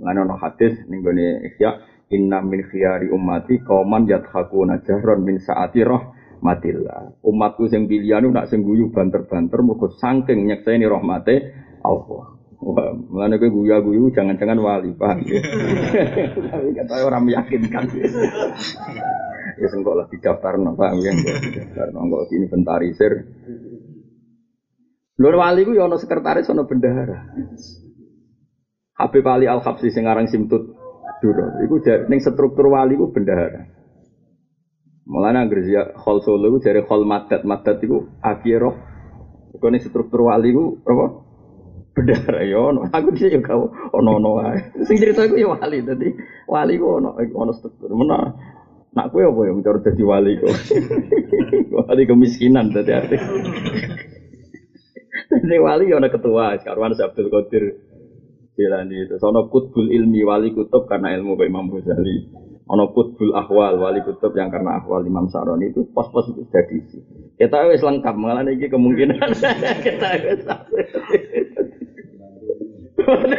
Mulane ono hadis ning gone Ihya inna min khiyari ummati qauman yathakuna jahran min saati rahmatillah. Umatku sing pilihan nak sing guyu banter-banter mergo saking nyekseni rahmate Allah. Wah, mana ke guya-guyu jangan-jangan wali pak. Tapi kata orang meyakinkan. Ya sengkok lah didaftar no pak, ya didaftar no kok diinventarisir. Lur wali ku ya ono sekretaris ono bendahara. Habib Ali Al-Habsyi sing aran Simtud Duro, iku ning struktur wali ku bendahara. Mulane anggere ya khol solo ku jare khol madat iku akhirah. Iku ning struktur wali ku apa? Bendahara ya ono, aku dhisik yo gawe ono-ono wae. Sing crita iku yo wali dadi wali ku ono struktur. Menak nak kowe apa yo ngarep dadi wali kok. Wali kemiskinan dadi arti. Dadi wali yo ono ketua, karuan Abdul Qadir Jilani itu. Ono Qutbul Ilmi wali kutub karena ilmu Pak Imam Ghazali. Ono Qutbul Ahwal wali kutub yang karena ahwal Imam Saroni itu pos-pos itu dadi isi. Kita wis lengkap malah iki kemungkinan kita wis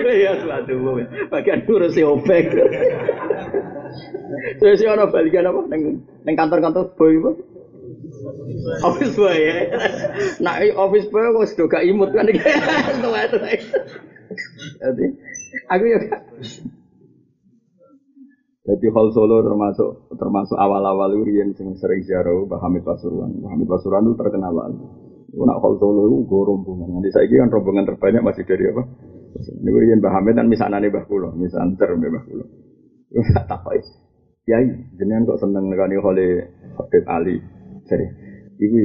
ya suatu momen, bagian kursi opek. Terus si orang bagian apa? Neng kantor-kantor boy apa? Office boy ya. Nah, office boy kok sudah gak imut kan? Tuai. Jadi, aku juga. Jadi hal Solo termasuk awal-awal urian yang sering jauh, Pak Hamid Pasuruan. Pak Hamid Pasuruan itu terkenal banget. Nak hal Solo itu gue rombongan. Nanti saya kan rombongan terbanyak masih dari apa? Ini berian Mbah Hamid dan misanane Mbah Kulo, misan ter Mbah Kulo. Tak tahu. Yai, jenengan kok seneng nekani oleh Habib Ali. Jadi, ibu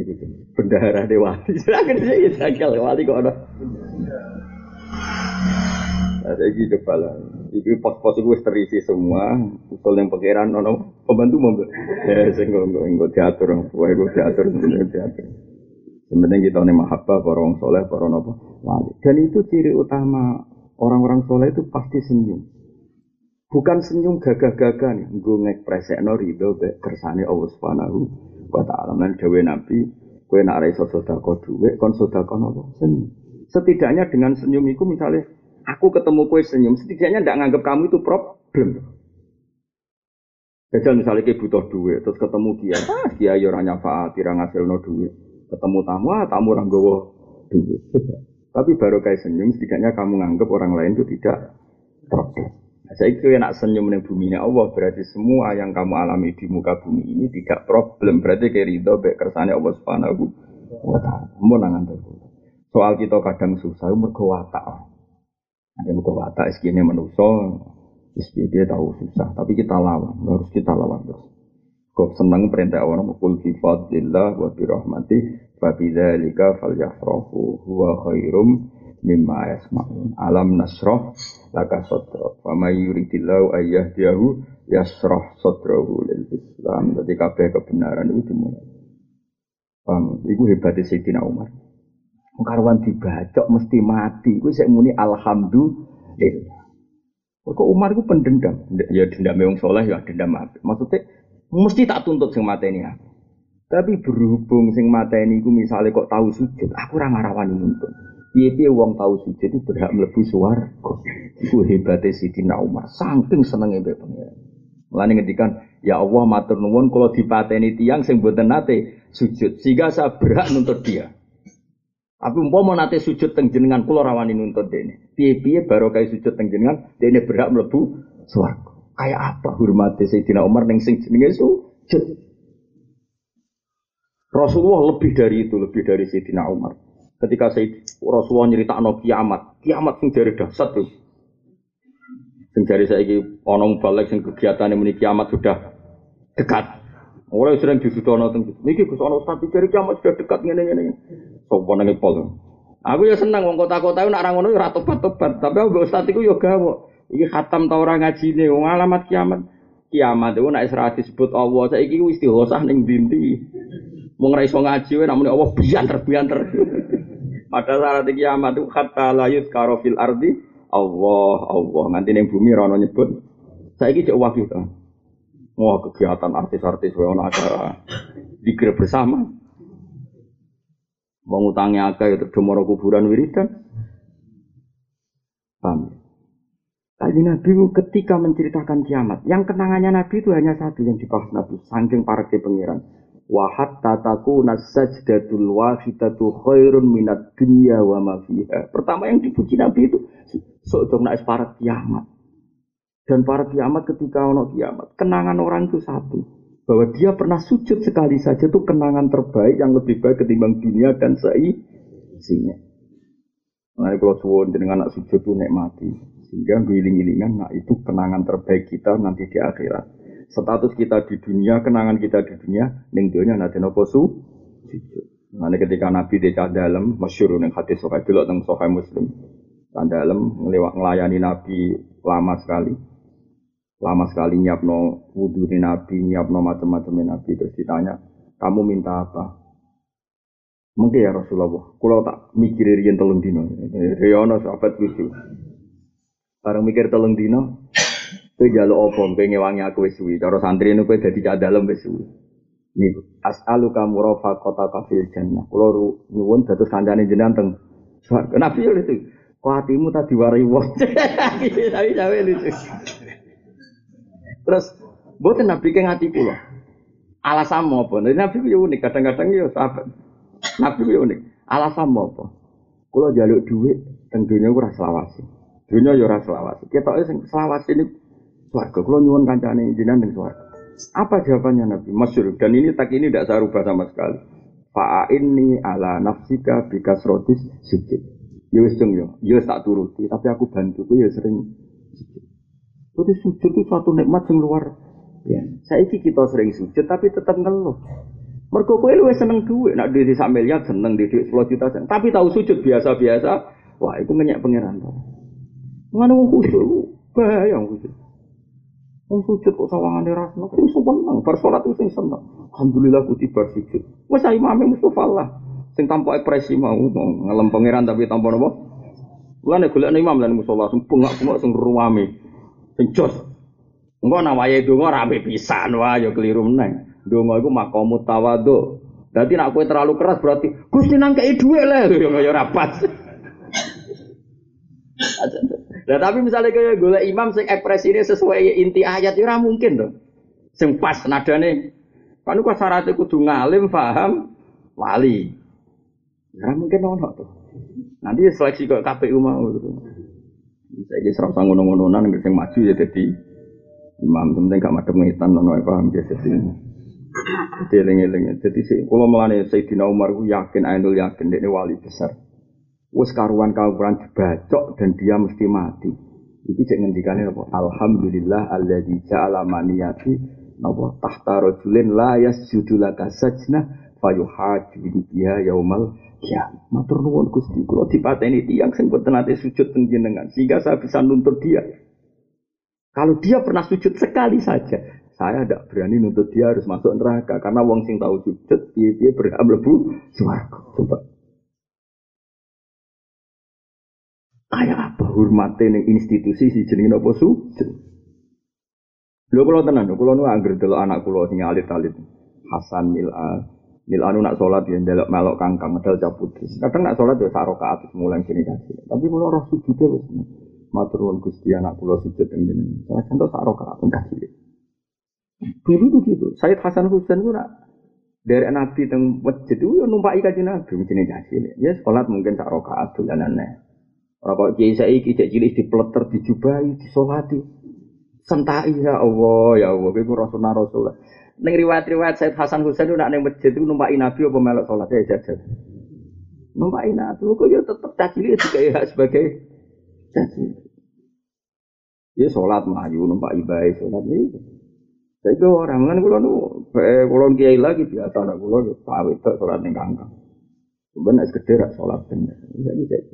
bendahara Dewati. Silakan saya sakal Dewati kok ada. Ada iki kepala. Iki pos-pos iku wis terisi semua. Usul yang pikiran ono pembantu monggo. Ya sing nggo diatur, wae kok diatur. Sebenarnya kita ini mahabbah, para orang soleh, para orang apa wali. Dan itu ciri utama orang-orang soleh itu pasti senyum. Bukan senyum gagah-gagah nih. Gue ngepresekno ridho kersane Allah Subhanahu wa ta'ala. Dan dawe Nabi, gue nak rai sodako duwe, kon sodako apa? Senyum. Setidaknya dengan senyum itu misalnya, aku ketemu gue senyum, setidaknya ndak nganggap kamu itu problem. Jadi misalnya gue butuh duwe, terus ketemu dia yoranya fa'at, dia ngasilno duwe. Ketemu tamu orang gowo duit. Tapi baru kayak senyum, setidaknya kamu nganggep orang lain itu tidak problem. Saya itu enak senyum di bumi Allah, berarti semua yang kamu alami di muka bumi ini tidak problem. Berarti kayak ridho, baik kersane Allah Subhanahu wa ta'ala. Mau nangan terbuka. Soal kita kadang susah, mergo watak. Ada mergo watak, iskinya manusia, iskinya tahu susah. Tapi kita lawan, harus kita lawan terus. Kau senang perintah orang mukul fadlillah wa bi rahmatih fa bidzalika falyafrahu huwa khairum mimma yasma'un alam nasrah laka sadra wa may yuridillahu ayyahdihu yasrah sadrahu lil islam. Dadi kabeh kebenaran itu dimulai. Paham, iku hebate Sayyidina Umar. Wong karwan dibacok mesti mati. Iku sik muni alhamdulillah. Kok Umar iku pendendam. Ya dendam wong saleh ya dendam mati. Maksudnya mesti tak tuntut sing mateni aku. Tapi berhubung sing mateni iku misale kok tau sujud, aku ora ngarawani nuntut. Piye-piye wong tau sujud itu berhak mlebu swarga. Iku hebate Sidina Umar, saking senenge mbek pengen. Mulane ngendikan Ya Allah matur nuwun kula dipateni tiyang sing mboten nate sujud sehingga saya berhak nuntut dia. Tapi umpama nate sujud teng jenengan kula rawani nuntut dene. Piye-piye barokah sujud teng jenengan dene berhak mlebu swarga. Kayak apa hormate Sayyidina Umar ning sing jenenge sujud. Rasulullah lebih dari itu, lebih dari Sayyidina Umar. Ketika Rasulullah nyeritakno kiamat, kiamat sing jare dahsyat lho. Sing jare saiki ana mubalek sing kegiatane muni kiamat sudah dekat. Ora sering disudono teng niki Gus ana ustaz jare kiamat sudah dekat ngene-ngene. Sopo nang pol. Aku ya seneng wong kota-kota nek ra ngono ora tobat-tobat, tapi mbok ustaz iku ya gawok. Iki khatam ta ora ngajine wong alamat kiamat. Kiamat iku nek isra disebut Allah, saiki ku istighosah ning dinti. Wong ra iso ngaji wae namune Allah bianter-bianter. Padahal syarat kiamat itu khatta la yuzkaru fil ardi Allah Allah nganti ning bumi ra ono nyebut. Saiki cek wahyu ta. Wah kegiatan artis-artis wae ono acara zikir bersama. Wong utange akeh ya terdomoro kuburan wiridan. Paham. Tadi Nabi ketika menceritakan kiamat, yang kenangannya Nabi itu hanya satu yang dibahas Nabi, saking pareke pengiran. Wa hatta takuna sajdatul wahidatu khairun minad dunya wa ma fiha. Pertama yang dipuji Nabi itu sok dong nek para kiamat. Dan para kiamat ketika ono kiamat, kenangan orang itu satu, bahwa dia pernah sujud sekali saja itu kenangan terbaik yang lebih baik ketimbang dunia dan seisinya. Nah, kalau suwon dengan anak sujud itu nikmati, sehingga ngiling-ngilingan nah itu kenangan terbaik kita nanti di akhirat. Status kita di dunia, kenangan kita di dunia, ning dunia nanti nopo sujud. Nanti ketika Nabi di candalem, masyhur ning hadis Sahih delok teng Sahih Muslim. Candalem ngelewat ngelayani Nabi lama sekali nyiapno wudune Nabi, nyiapno macam-macam Nabi. Terus ditanya, kamu minta apa? Mengke ya Rasulullah, kula tak mikir riyen 3 dina. Ya ana sahabat lucu. Bareng mikir 3 dina, kowe njaluk apa kowe ngewangi aku wis suwi cara santri niku kowe dadi cah dalem wis suwi niku as'aluka murafaqataka fil jannah kula nyuwun dados kancane jenengan teng swarga Nabi yo itu kok atimu tadi wari wong sawi-sawi lucu terus mboten Nabi keng ati kula alasan apa Nabi yo unik kadang-kadang yo sahabat Nabi yo unik alasan apa kula njaluk dhuwit teng donya ora selawase donya yo ora selawase ketoke sing selawase niku swarga, kalau nyuwun kancane jenengan ning swarga. Apa jawabannya Nabi? Masyhur. Dan ini tak ini tidak saya rubah sama sekali. Fa'inni ala nafsika bikasrotis sujud. Ya wis dong yo. Ya wis tak turuti, tapi aku bantuku ya sering sujud. Terus sujud itu suatu nikmat sing luar ya. Saiki kita sering sujud tapi tetap ngeluh. Mergo kowe luwih seneng dhuwit, nek dhuwit sak miliar seneng dhuwit 10 juta seneng. Tapi tahu sujud biasa-biasa, wah iku ngenyek pangeran to. Ngono wong kudu bahaya wong kudu. Wong sujud kok sawangane rasane kok seneng, bar salat wis seneng. Alhamdulillah ku tiba sujud. Wes imame Mustofa lah sing tampo ekspresi mau ngelem pangeran tapi tampo napa? Lan golekne imam lan musala sempengak-sempengak sing ruame. Sing jos. Engko ana wayahe donga rame pisan wae ya keliru meneh. Donga iku maqamut tawadhu. Dadi nek kowe terlalu keras berarti Gusti nangkei dhuwit lho ya ora pas. Nah, tapi misalnya kaya golek imam sing ekspresine sesuai inti ayat ya ora mungkin to. Sing pas nadane. Kan iku syaraté kudu ngalim, paham, wali. Ora mungkin ono to. Nanti seleksi kok KPU mau. Saiki serap ngono-ngononan sing maju ya dadi imam penting gak madhep ngitan ono ae paham ya dadi. Dieling-eling. Dadi sik kula melane Sayyidina Umar ku yakin ainul yakin dekne wali besar. Wis karuan kawuran dibacok dan dia mesti mati. Iki cek ngendikane apa? Alhamdulillah alladzi ja'ala maniyati napa tahta rajulin la yasjudu lakasajna fayuhajju biha yaumal qiyamah. Matur nuwun Gusti, kula dipateni tiyang sing boten ate sujud teng jenengan sehingga saya bisa nuntut dia. Kalau dia pernah sujud sekali saja, saya ndak berani nuntut dia harus masuk neraka karena wong sing tau sujud piye-piye berhak mlebu swarga. Coba kaya apa hormate ning institusi si jenenge apa sujud. Lho kula tenan, kula nu anggere delok anak kula sing alit-alit. Hasan Mil'an nak salat ya ndelok melok kangkang medal cah putih. Kadang nak salat ya sak rakaat mulai kene kaji. Tapi kula roh sujude wis matur nuwun Gusti anak kula sujud ing jenengan. Salah contoh sak rakaat kaji. Dulu tuh gitu. Sayyid Hasan Husain ku dari Nabi teng masjid itu numpaki kanjeng Nabi jenenge cilik. Ya salat mungkin sak rakaat dolanane. Ora kok kiai saiki cilik dipleter dijubahi disolati. Sentai ya Allah ya Allah iku rasulna rasul. Ning riwayat-riwayat Sayyid Hasan Husain nak ning masjid itu numpaki Nabi apa melok salat ya jajal. Numpaki Nabi kok ya tetep cilik digawe sebagai cilik. Ya salat mlayu numpaki bae salat iki. Saya itu orang kan kalau kiai lagi biasa anak kalau pawit tak sholat yang kangkang. Bener segede tak sholat bener.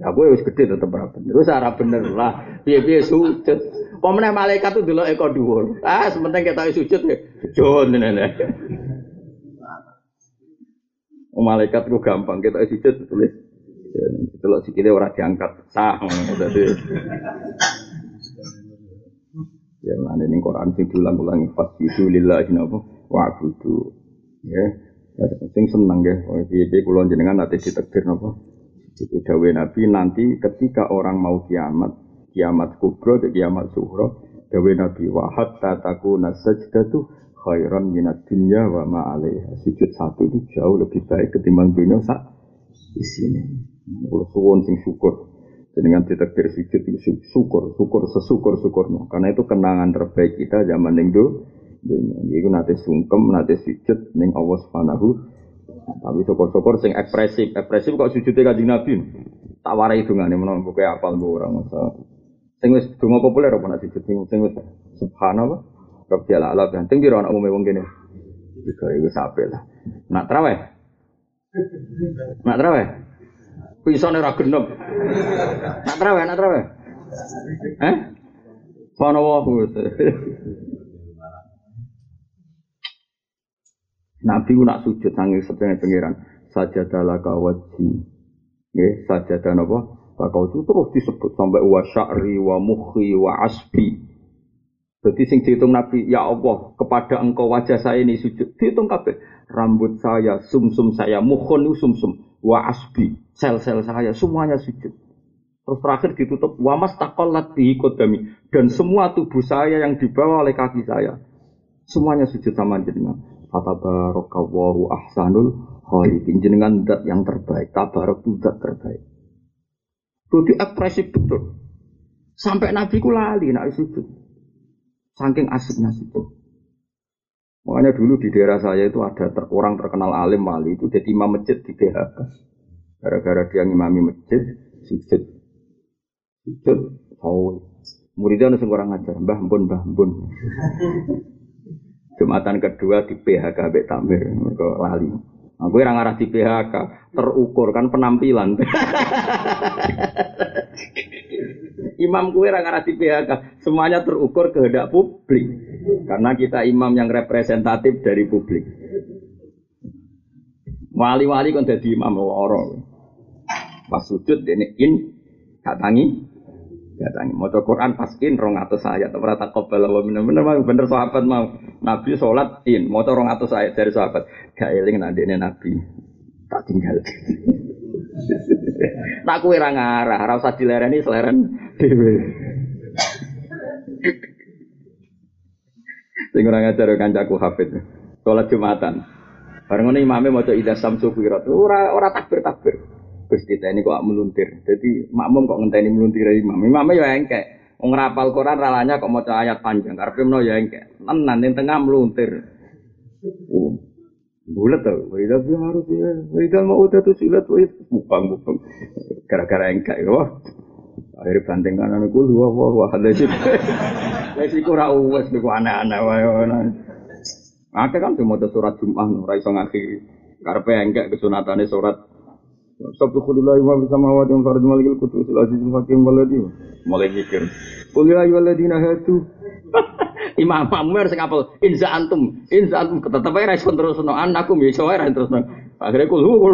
Aku yang segede tetap berapa bener. Terus arah bener lah. Biar sujud. Pemenang malaikat itu dulu ekor dua. Ah sementing kita sujud ya. Sujud nenek. Malaikat itu gampang kita sujud tulis. Kalau sekiranya orang diangkat sah. Yang ada di Quran sing diulang-ulang fasbihu lillahi wa'budu. Nggih. Sing seneng nggih. Piye-piye kula jenengan ate ditakdir napa? Itu dawuh Nabi nanti ketika orang mau kiamat, kiamat kubra atau kiamat sughra, dawuh Nabi wa hatta takuna sajdatu khairan minad dunya wa ma 'alaiha. Sujud satu itu jauh lebih baik ketimbang dunia sak isine. Kula suwun sing syukur. Dengan ditakdir sujud itu syukur sesyukur-syukurnya karena itu kenangan terbaik kita zaman ning dunya iku nate sungkem nate sujud ning Allah Subhanahu tapi syukur-syukur sing ekspresif kok sujude Kanjeng Nabi tak warai dungane menawa kowe hafal mbok ora ngono sing wis donga populer apa nek sujud sing wis subhanallah Rabbil alamin sing kira ana umume wong kene iku sampe lah nak traweh pisane ora genep. Nak traweh. Hah? Sono wae wis. Nabi ku nak sujud nanging sedene pengiran. Sajadalah kawaji. Nggih, sajadah napa? Kawaji terus disebut sampai wa sya'ri wa mukhi wa asbi. Dadi sing diitung Nabi, ya Allah, kepada engkau wajah saya ini sujud. Diitung kabeh. Rambut saya, sumsum saya, mukhun sumsum. Wa asbi, sel-sel saya semuanya sujud. Terus terakhir ditutup wa mastaqallat bihi qadami dan semua tubuh saya yang dibawa oleh kaki saya semuanya sujud sama jenengan. Tabarakallahu ahsanul khaliqin jenengan zat yang terbaik, tabarak zat terbaik. Itu ekspresif betul. Sampai Nabi ku lali nak sujud. Saking asiknya sujud. Makanya dulu di daerah saya itu ada orang terkenal alim wali itu jadi imam masjid di PHK. Gara-gara dia ngimami masjid, sujud, haul. Muridnya langsung orang ngajar, mbah, ampun. Jumatan kedua di PHK Bek Tamir, mereka lali. Aku yang ngarah di PHK, terukur kan penampilan. Imam kuwi ra ngarah di PHK, semuanya terukur kehendak publik. Karena kita imam yang representatif dari publik. Wali-wali kan dadi imam loro. Pas sujud dene in katangi. Maca Quran pas in 200 ayat. Ora taqabbal wa minna bener sahabat mau. Nabi salat in, maca 200 ayat dari sahabat. Gak eling nek ndekne Nabi. Tak tinggal. Nak kowe ra ngarah, ora usah dilereni seleren dhewe. Sing ora ngajar kancaku Hafid. Salat Jumatan. Bareng ngene imame maca Idza Samsu Kuwirat. Ora takbir. Wis diteni kok meluntir. Dadi makmum kok ngenteni meluntire imam. Imame ya engke. Wong rapal Quran ralanya kok maca ayat panjang. Karepe meno ya engke. Tenan ning tengah meluntir. Bulat tau, wajah dia harus dia, wajah mau udah tu silat, wajah bupang, gara-gara engkai, wah, akhir pantingan anakku, wah, ada sih kurang uas, beku anak-anak, wah, ada kan cuma ada surat Jum'ah, nurai songaki, karpe engkai kesunatannya surat, Sabtukulillahi wa bisamawati wa fardumalikil kutus ilazizim hakim waladi, mulai mikir, kulillahi waladina hatu. Imam Amr sing apal inza antum tetep ae respon terusno anakku iso ae ra terusno akhire kulhu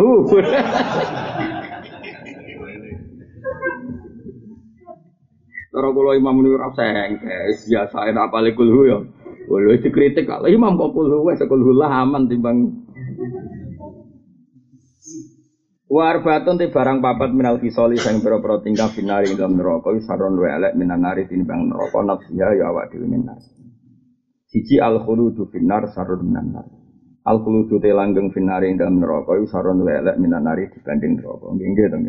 karo kula imam niku ra sengke biasa enak apal kulhu ya lho dikritik kok imam kok kulhu wis kulhu aman timbang warbatun te barang papat minal kisoli sang pira-pira tingkah binari dalam neraka saron wae elek minan nari timbang neraka nafsiha ya awak dhewe minan Siji al-khuludu finnar sarun minan nar. Al-khuludu telanggeng finnari yang dalam neraka itu sarun lelek minan nari dibanding neraka.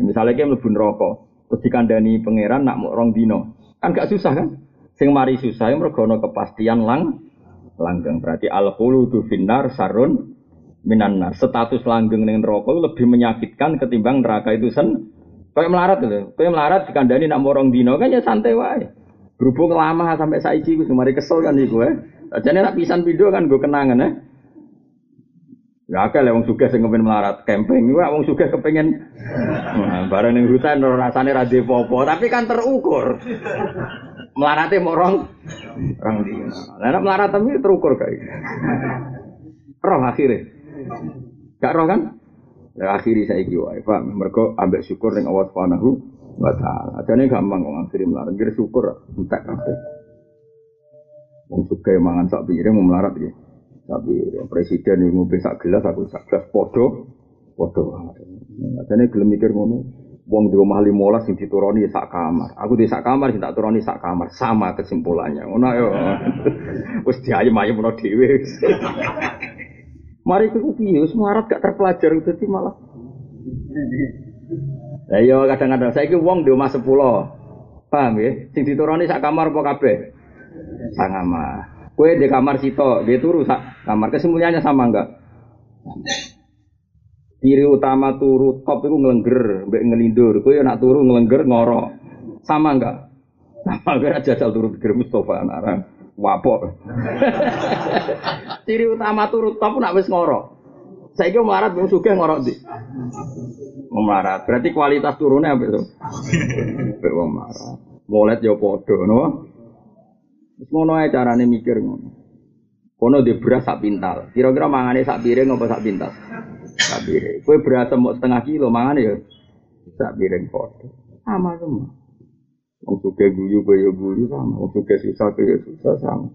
Misalnya kita melebun neraka, terus dikandani pangeran nak rong dino. Kan gak susah kan? Sing mari susah yang mergono kepastian langgeng. Berarti al-khuludu finnar sarun minan nar. Status langgeng dengan neraka lebih menyakitkan ketimbang neraka itu sen. Kayak melarat lho. Kayak melarat dikandani nak rong dino kan ya santai wae. Berhubung lama sampai saiki iku semari kesel kan iku ya. Sajane nak pisan pindho kan nggo kenangan ya. Ya akeh wong sugih sing kepengin melarat camping iku wong sugih kepengin bareng ning hutan rasane ra ndek apa-apa tapi kan terukur. Melarate mok rong dino. Lah nek melarat tapi terukur kae. Roh akhire. Gak roh kan? Ya akhiri saiki wae paham mergo ambek syukur ning Allah Subhanahu batal. Adane gampang kok ngakhiri melarat. Kira syukur entek kabeh. Wong sugih mangan sak piring mau melarat iki. Tapi presiden iku ngombe sak gelas aku sak gelas padha. Adane gelem mikir ngono. Wong di omah 15 sing dituroni sak kamar. Aku di sak kamar sing tak turoni sak kamar. Sama kesimpulannya. Ngono ya. Wis diayem-ayem ono dhewe. Mari iku piye wis melarat gak terpelajar dadi malah. Lah ya kadang-kadang saiki wong di omah 10. Paham nggih? Sing dituroni sak kamar apa kabeh? Sak kamar. Kowe di kamar sitok, dia turu sak kamar. Kesimpulannya sama enggak? Ciri utama turu top iku nglengger, mbek ngelindur. Kowe nak turu nglengger ngorok. Sama enggak? Sama enggak jajal turu pikir Mustofa ana. Wapok. Ciri utama turu top nak wis ngorok. Saiki melarat wong sugih ngorok ndi? Melarat. Berarti kualitas turune apik to. Apik wong melarat. Molet ya padha ngono. Wis ngono ae carane mikir ngono. Kono dhe beras sak pintal. Kira-kira mangane sak piring apa sak pintal? Sak piring. Kowe beras mok setengah kilo mangane ya sak piring padha. Sama semua. Wong sugih guyu kowe ya guyu sama, wong sugih susah kowe ya susah sama.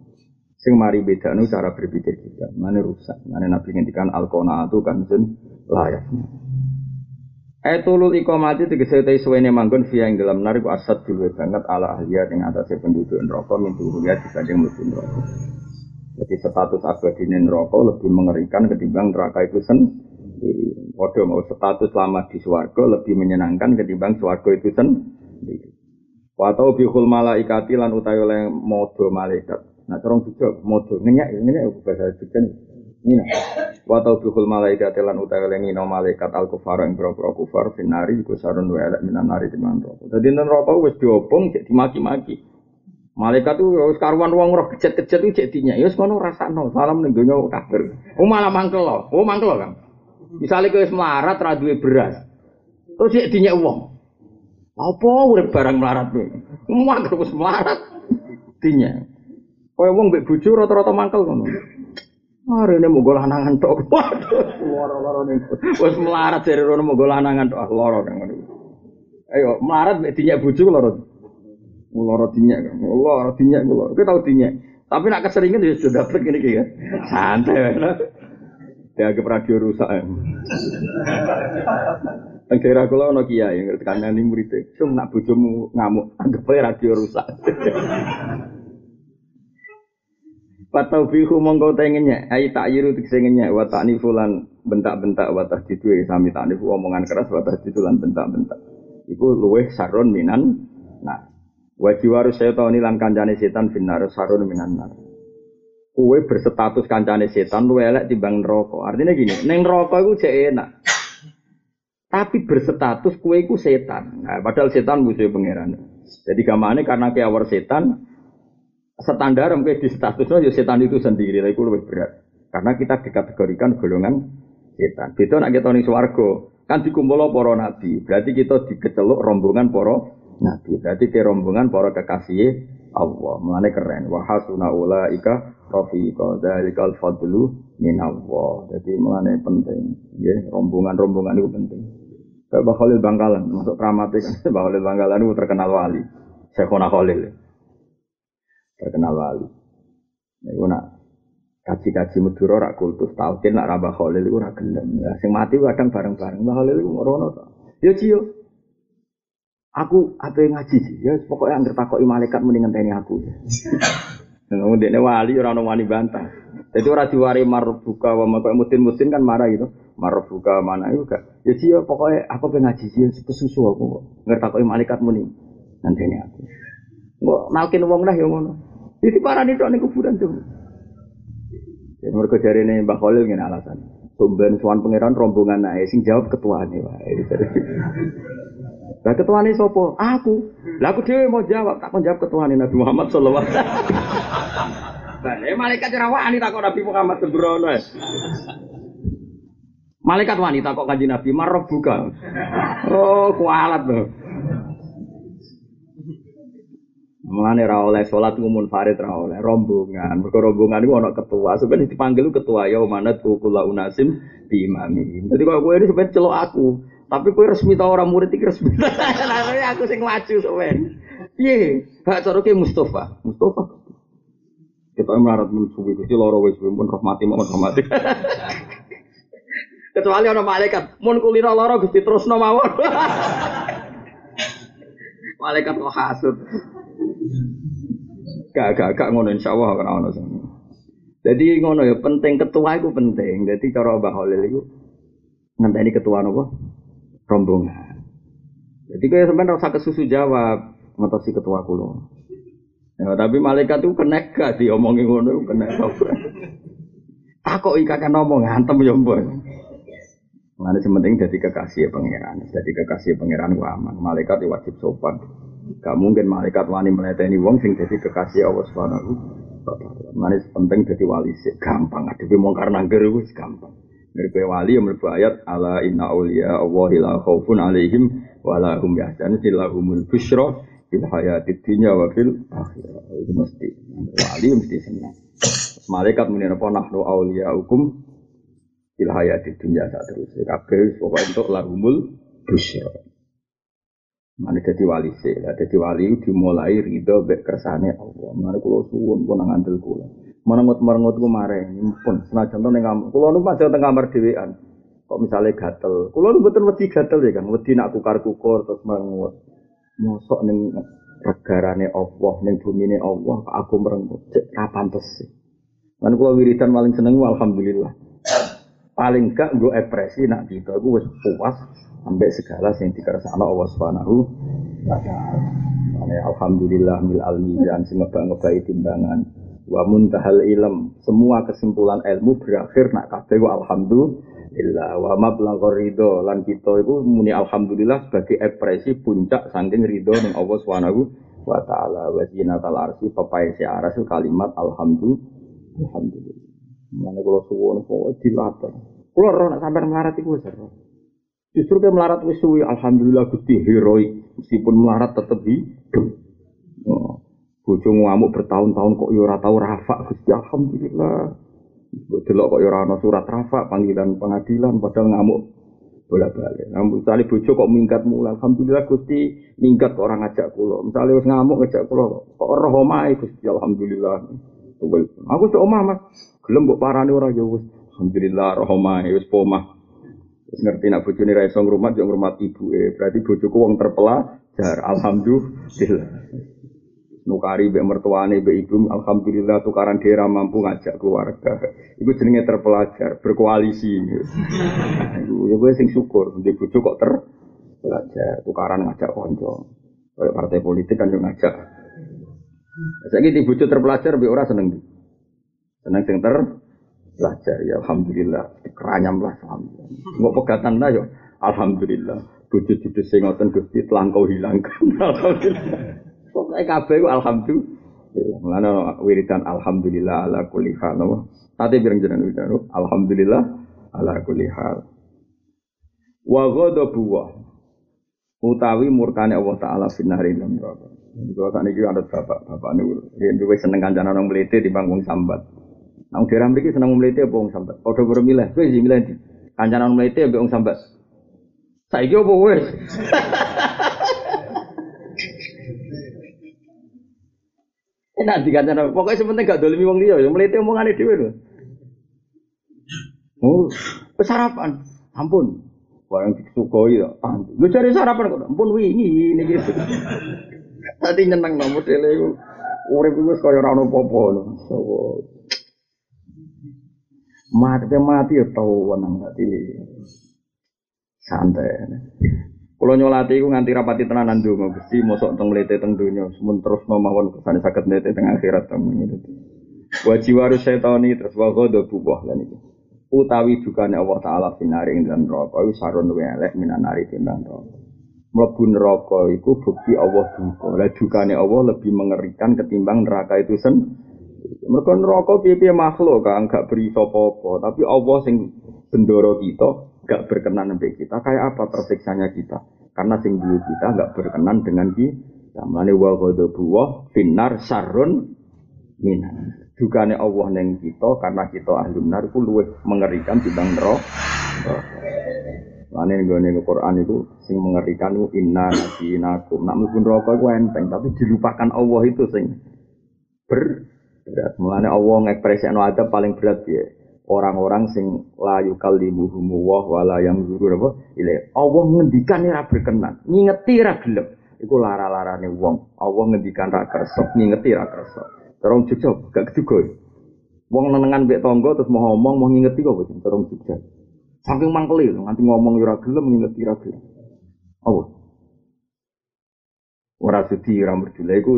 Sing mari bedane cara berpikir kita. Mane rusak. Mane Nabi ngendikan al-qanaatu kanzun la yafna. Aitulul iqamati tegese te suwene manggon fiya ing dalam narik asad dhewe banget ala ahliya ing atase penduduk neraka mintu ruya dibanding mlebu neraka. Jadi status abadine neraka lebih mengerikan ketimbang neraka itu sendiri. Padha mau status lama di swarga lebih menyenangkan ketimbang swarga itu sendiri. Wa tau bihul malaikati lan utawi oleh modho malaikat. Nah corong jujur modho ngenyek bahasa Jawa. Nina, watau bihul malaikat telan utawi lengino malaikat al kufar yang berapa kufar finari kusarun welak minan nari timan rokok. Jadi ntar rokok wes diobong jadi maki-maki. Malaikat tu wes karuan uang roh kecet-kecet tu jadinya. Yes kono rasa no salam nengganya kafir. Oh malah mangkel lo, kan? Misalnya kau wes melarat radue beras, tu jadinya uang. Apa urip barang melarat tu? Uang kau wes melarat, jadinya. Kau uang bek bujur rata-rata mangkel kono. Hari ini munggu lanangan tok. Loro-loro ini. Wes melarat dari rono munggu lanangan tok. Loro kan. Ayo melarat dinyak bujuk loro. Loro dinyak. Loro dinyak. Kita tahu dinyak. Tapi nak keseringan dia sudah dapet gini kan. Santai. Dia agak radio rusak. Angkara kula ana kiai ngerti kanane murid. Cung nak bojomu ngamuk anggap radio rusak. Patau bihu mongko tengennya, ai takyiru tengennya, wa taknifu lan bentak-bentak wa tahdidu sami taknifu omongan keras wa tahdidu lan bentak-bentak. Iku luweh sarun minan. Nah, wa jiwaru setani lan kancane setan binar sarun minan nar. Kowe berstatus kancane setan luwih elek timbang neraka. Artinya gini, ning neraka iku jek enak. Tapi berstatus kowe iku setan. Nah, padahal setan musuhe pangeran. Jadi gamane karena kiawar setan standar mungkin di statusnya ya setan itu sendiri itu lebih berat karena kita dikategorikan golongan setan. Beda nek kita ning swarga kan dikumpul para nabi, berarti kita dikeceluk rombongan para nabi, berarti ke rombongan para kekasih Allah. Mulane keren wa hasuna ulaika rafiqa dzalikal fadlu minallah. Jadi mulane penting nggih rombongan-rombongan itu penting. Kayak Mbah Khalil Bangkalan masuk kramate kan Mbah Khalil Bangkalan itu terkenal wali. Syekhona Khalil terkenal wali. Iku nak kaji-kaji Madura rak kultus tauhid nak Mbah Khalil iku ora gelem. Ya sing mati kadang bareng-bareng. Mbah Khalil iku rono to. Ya ciyo. Aku ape ngaji sih. Ya pokoke anggere takoki malaikat muni ngenteni aku. Ngomong dekne wali ora ono wani bantah. Dadi ora diwari marbuka wa maka mudin-mudin kan marah gitu. Marbuka mana iku gak. Ya sih pokoke aku pengaji sih kesusu aku kok. Ngertakoki malaikat muni. Nandene aku. Mbok malkin wong lah ya ngono. Ditiparani tok ning kuburan to. Yen mergo jarene Mbah Khalil ngene alasan. Tumben sowan pangeran rombongan ae sing jawab ketuane wae. Lah ketuane sapa? Aku. Lah aku dhewe mau jawab, tak kon jawab ketuane Nabi Muhammad sallallahu alaihi wasallam. Bale malaikat ora wani takok Nabi Muhammad sembrono. Malaikat wani takok Kanjeng Nabi marah buka. Oh, kualat to. Mulane ra oleh salat umum farid ra oleh rombongan. Mergo rombongan iku ana ketua, sampe dipanggil ketua ya manat kula unasim bi imami. Dadi kok kowe iki sampe celok aku. Tapi kowe resmi ta ora murid iki resmi. Lah aku sing maju sowen. Piye? Hak cara ki Mustafa. Mustafa. Ketua melarat mun suwi iki lara wis mun rahmati mohon rahmati. Kecuali ana malaikat, mun kulira lara Gusti terusno mawon. Malaikat kok hasud. Gak ngono insyaallah ora ono sing. Dadi ngono ya penting ketua iku penting. Dadi cara Mbah Khalil iku ngenteni ketua napa? Rombongan. Jadi kaya sampean ora usah kesusu jawab, ngetosi ketua kula. Ya, tapi malaikat itu kenek gak diomongi ngono iku kenek apa ora. Takoki kakek ngomong ngantem ya mbok. Mane sing penting dadi kekasih pangeran. Dadi kekasih pangeran ku aman. Malaikat wajib sopan. Gak mungkin malaikat wani mleteni wong sing dadi kekasih Allah Subhanahu wa taala. Mane penting dadi wali sik gampang adewe mung karena ngger wis gampang. Mereka wali yang mereka ayat ala inna awliya Allahi la khawfun alaihim wa la hum yahzanun lahumul busyra fil hayatid dunya wa fil akhirah. Itu mesti wali mesti senang. Malaikat menapa nahnu awliya hukum fil hayatid dunya sak terusé kabeh pokoke entuk lahumul busyra. Mane dadi wali sik. Lah dadi wali dimulai ridho mek kersane Allah. Mane kula suwun punang ngandel kula. Menengut-menengut ku mareng, pun senajan to ning kamar. Kula nu pancen teng kamar dhewean. Kok misale gatel. Kula nu mboten wedi gatel ya, Kang. Wedi nak kukar-kukur terus merengut. Mosok ning regarane Allah, ning bumine Allah kok aku merengut. Cek ra pantes. Lan kula wiridan paling seneng alhamdulillah. Paling gak nggo ekspresi nak gitu. Aku wis puas ambek segala sing dikersakno Allah Subhanahu wa taala. Alhamdulillah mil almizan sing ngebak-ngebaki timbangan. Wa muntahal ilm, semua kesimpulan ilmu berakhir nak kabeh alhamdulillah wa mablaghur ridho lan kita iku muni alhamdulillah sebagai ekspresi puncak saking ridho ning Allah Subhanahu wa taala wa zinatal arsy pepaese aras kalimat alhamdulillah mane kula suwun kok dilatar kula ora nak sampean melarat iku wis ora justru ke melarat wis suwi alhamdulillah Gusti heroik meskipun melarat tetep hidup. Bojo ngamuk bertahun-tahun kok yo ora tau rafa Gusti alhamdulillah. Delok kok yo ora ana surat rafa panggilan pengadilan padahal ngamuk bolak-balik. Ngamuk tali bojo kok mingkat mula alhamdulillah Gusti mingkat kok ora ngajak kula. Misale wis ngamuk ngajak kula kok roh omahe Gusti alhamdulillah. Aku tok omah Mas. Gelem mbok parane ora ya wis alhamdulillah roh omahe wis pomah. Wis ngerti nek bojone ra iso ngrumat yo ngrumat ibuke. Berarti bojoku wong terpelajar alhamdulillah. Nukari mbek mertuane mbek ibu alhamdulillah tukaran daerah mampu ngajak keluarga. Iku jenenge terpelajar, berkoalisi. Iku wis sing syukur ndek bojo kok terpelajar, tukaran ngajak kanca. Kayak partai politik kan yo ngajak. Saiki iki bojo terpelajar mbek ora seneng. Seneng sing terpelajar ya alhamdulillah. Keranyam lah alhamdulillah. Engko pegatan lah yo alhamdulillah. Bojo judul sing ngoten Gusti telangkau hilangkan alhamdulillah. Pokoke kabeh ku alhamdulillah. Mulane wiridan alhamdulillah ala kulli hal. Ate pireng jenengan wiridan alhamdulillah ala kulli hal. Wa ghadabu utawi murkane Allah taala sinare nang neraka. Niku sak niki anut bapak-bapak niku. Yen wis seneng kancane nang mlete timbang wong sambat. Nang daerah mriki seneng mlete apa wong sambat? Padha karo milih, wis milih ndi? Kancane nang mlete mbek wong sambat. Saiki apa wis? Enak dikatakan, pokoknya sementing gak dolimi wong liya, mlete omongane dhewe lho. Oh, sarapan. Ampun. Wong disukoi ya. Lho cari sarapan kok. Ampun wingi niki. Tadi nyeneng nomor tele iku. urip iku wis kaya ora ono apa-apa lho. Mati ya tau nang ati iki. Santai. Kula nyolati iku nganti rapati tenanan donga Gusti mosok teng mlete teng donya mun terusno mawon kesane saged mlete teng akhirat temen niku. Wa jiwaru setoni terus wa ghadab buah lan iki. Utawi dukane Allah Taala binare ing dalam neraka iku sarone elek minanari timbang neraka. Mlebu neraka iku bukti Allah duka. Lah dukane Allah lebih mengerikan ketimbang neraka itu sendiri. Mergo neraka piye-piye makhluk kan gak beri sapa-apa, tapi Allah sing bendoro kita gak berkenan sampai kita. Kayak apa tersiksanya kita? Karena sing duwe kita gak berkenan dengan kita. Mane wa ghadabu wa finnar sarun minan. Dukane Allah neng kita karena kita ahli benar itu luwih mengerikan timbang neraka. Lane nggone Al-Qur'an itu sing mengerikan ku inna nasinakum. Nak mlebu neraka iku enteng, tapi dilupakan Allah itu sing berat. Mulane Allah ngekspresikno adab paling berat ya. Orang-orang sing la yukallimuhum wa la yamzuru apa? Ile Allah ngendikan ora berkenan, ngingeti ra gelem. Iku lara-larane wong. Allah ngendikan ra kersa, ngingeti ra kersa. Terong jujur, gak keduga. Wong nenengan mbek tangga terus mau ngomong, mau ngingeti kok wis terong jujur. Saking mangkeli nganti ngomong ora gelem ngingeti ora gelem. Apa? Ora siti ora merdule iku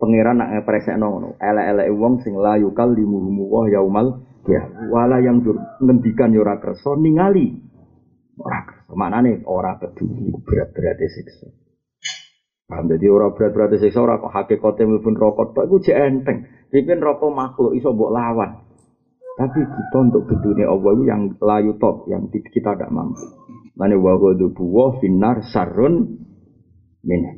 pangeran nak ngpresekno ngono. Elek-eleke wong sing layu kal limuhum wa yaumal qiyamah. Wala yang ngendikan yo ora kersa ningali. Ora kersa manane ora peduli berat-berate siksa. Jadi orang berat-berat siksa, orang hakikatnya mlebu neraka tok iku jek enteng. Pipen neraka makhluk iso mbok lawan. Tapi kita untuk dunia Allah itu yang layu top, yang kita tidak mampu. Mane wa ghadabu wa finnar sarrun minah.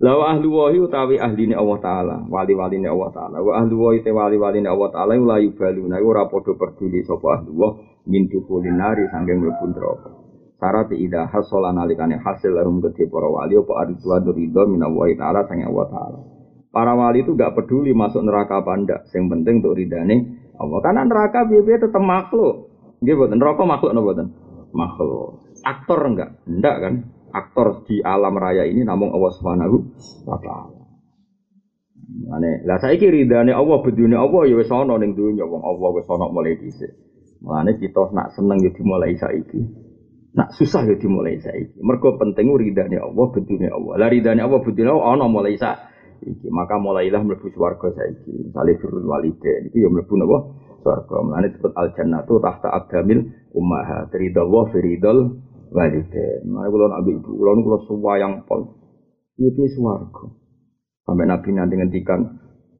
Lawa ahli wahi utawi ahline Allah Taala, wali-waline Allah Taala. Wa ahli wahi te wali-waline Allah Taala layu baluna iku ora padha peduli sapa ahli wa min dukulinari saking mlebu neraka. Syarat idah hasola nalikane hasil larum gede para wali apa aridwa ridho minallahi ta'ala sang Allah ta'ala. Para wali itu gak peduli masuk neraka apa ndak, sing penting untuk ridane Allah. Karena neraka piye-piye tetep makhluk. Nggih mboten neraka makhluk napa mboten? Makhluk. Aktor enggak? Ndak kan? Aktor di alam raya ini namung Allah Subhanahu wa ta'ala. Mane, lah saiki ridane Allah bedune Allah ya wis ana ning dunya wong Allah wis ana mulai dhisik. Mane kita nak seneng ya dimulai saiki. Nak susah ya dimulai saiki. Mergo penting ridane Allah, bedune Allah. Lah ridane Allah, bedune Allah ana mulai saiki. Maka mulailah mlebu swarga saiki. Salih birrul walidain iki ya mlebu napa? Swarga. Mulane disebut al jannatu tahta aqdamil ummahat. Ridha Allah fi ridal walidain. Mane kula nak ibu kula niku kula suwayang pol. Iki swarga. Sampai Nabi nanti ngendikan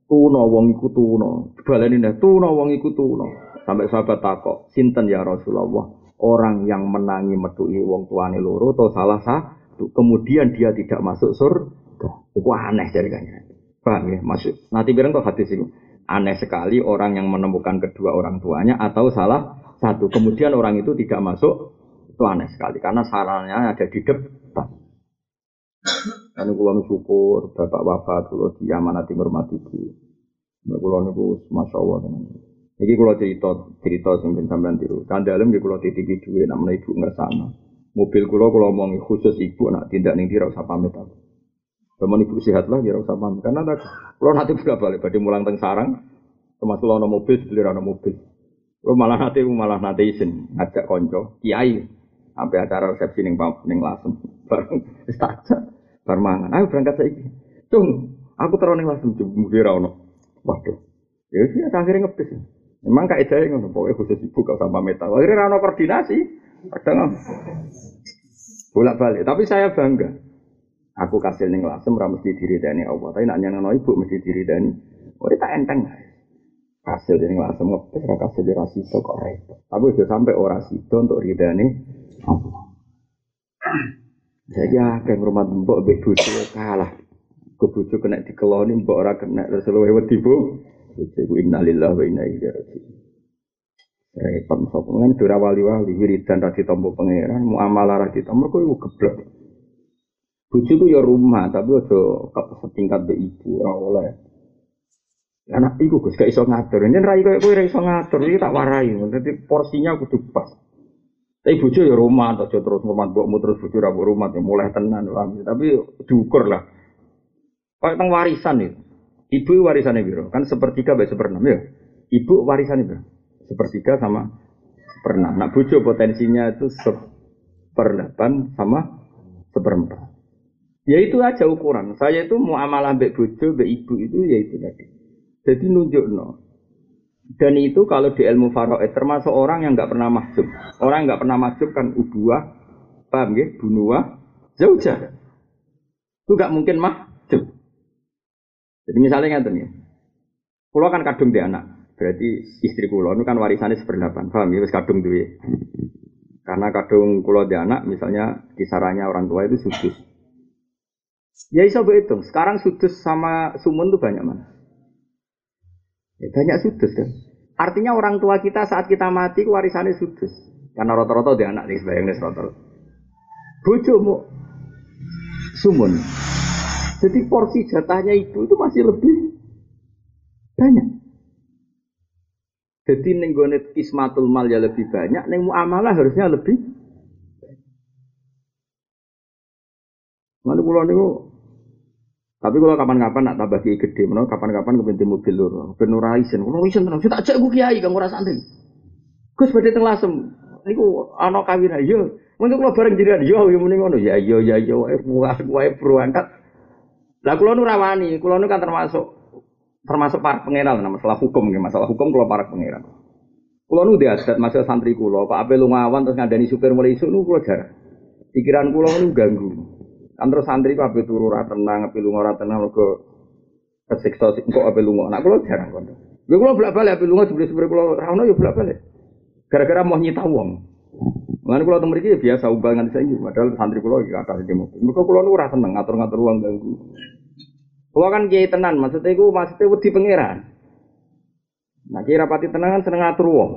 tuna wong iku tuna. Baleni nek tuna wong iku tuna. Sampai sahabat takok, sinten ya Rasulullah? Orang yang menangi metuhi wong tuane loro atau salah satu kemudian dia tidak masuk surga. Iku aneh ceritanya. Paham ya maksud? Nanti bareng kok hadis iku. Aneh sekali orang yang menemukan kedua orang tuanya atau salah satu kemudian orang itu tidak masuk. Itu aneh sekali karena sarannya ada di depan. Anu kula syukur bapak wafat kula diamanati hormati iki. Kula niku masyaallah tenan. Iki kula cerita sing sampeyan tiru. Kandhalem iki kula titiki dhuwit nek menawa ibu ngersakno. Mobil kula omongi khusus ibu nak tindak ning ndi ora usah pamit aku. Sampeyan ibu sehat lah ya ora usah pamit. Karena kula nate bolak-balik badhe mulang teng sarang, termasuk ana mobil dibeli ana mobil. Kula malah nate isin ngajak kanca, kiai sampai acara resepsi ning Lasem. Bareng wis tajak bar mangan. Ayo berangkat saiki. Cung, aku tero ning Lasem jebule ra ono. Waduh. Ya wis akhire ngepis. Memang kaedahe ngono, pokoke khusus ibu gak usah pamit. Akhire ra ono koordinasi, kadang bolak-balik. Tapi saya bangga. Aku kasil ning Lasem ra mesti diridani Allah, tapi nek nyenengno ibu mesti diridani. Ora tak enteng. Kasil ning Lasem ngepes ra kasil ra sito kok repot. Tapi aja sampe ora sito untuk ridani Allah. Jadi akeh rumah mbok mbek bojo kalah. Kebojo kena dikeloni mbok ora kena Rasulullah wedi Bu. Iku innalillahi wa inna ilaihi raji'un. Repot sokongan dora wali-wali wiridan ra ditampa pangeran, muamalah ra ditampa kok iku geblek. Bojoku ya rumah tapi aja setingkat mbek ibu ora oleh. Anak iku Gus gak iso ngatur. Yen ra koyo kowe ra iso ngatur iki tak warahi. Dadi porsinya kudu pas. Tapi bojo ya rumah aja terus ngurmat mbokmu terus bojo ra rumah ya mulai tenan. Tapi diukur lah. Kalau tentang warisan itu, ibu warisannya biro kan sepertiga baik seperenam ya. Ibu warisannya biro sepertiga sama seperenam. Nak bojo potensinya itu seperdelapan sama seperempat. Ya itu aja ukuran. Saya itu muamalah mbek bojo, mbek ibu itu ya itu tadi. Jadi nunjukno. Dan itu kalau di ilmu faraid termasuk orang yang enggak pernah mahjub. Orang enggak pernah mahjub kan ubuah, paham nggih? Bunuah, zaujah. Itu enggak mungkin mahjub. Jadi misalnya ngaten nggih. Kula kan kadung di anak. Berarti istri kula nu kan warisane seperdelapan, paham nggih? Wis kadung duwe. Karena kadung kula di anak misalnya kisarannya orang tua itu sudus. Ya iso mbok hitung, sekarang sudus sama sumun itu banyak mana? Ya banyak sudus kan. Artinya orang tua kita saat kita mati warisannya sudus. Karena rata-rata dia anak nih sebayangnya rata-rata. Bojomu sumun. Jadi porsi jatahnya ibu itu masih lebih banyak. Jadi ning gone kismatul mal ya lebih banyak, ning muamalah harusnya lebih. Mane kula niku tapi kalau kapan-kapan nak tambah kiai gede, menurut kapan-kapan kepinti mobil lur, penuh raisen tenang. Saya tak cek gue kiai, kamu rasa antri. Gus berarti tenglasem. Niku anak kawin aja. Mungkin kalau bareng jiran, yo mending ono ya yo. Wae perangkat. Lah kulo nu rawani, kulo nu kan termasuk para pengeral, masalah hukum, masalah hukum kulo para pengeral. Kulo nu diadat masalah santri kulo. Pak Ape lungawan terus ngandani supir mulai isu nu kulo jarang. Pikiran kulo nu ganggu. Antara santri ku ape turu ora tenang, ape lunga ora tenang mergo kesiksa engko ape lunga. Nek kula jarang kono. Lha kula bolak-balik ape lunga jebule-jebule kula ra ono ya bolak-balik. Gara-gara mau nyita wong. Lan kula teng mriki biasa umbang nganti saiki padahal santri kula iki kathah sing mobil. Mergo kula ora seneng ngatur-ngatur wong ganggu. Kula kan kiai tenan, maksudnya iku maksude wedi pangeran. Nek kiai rapati tenang seneng ngatur wong.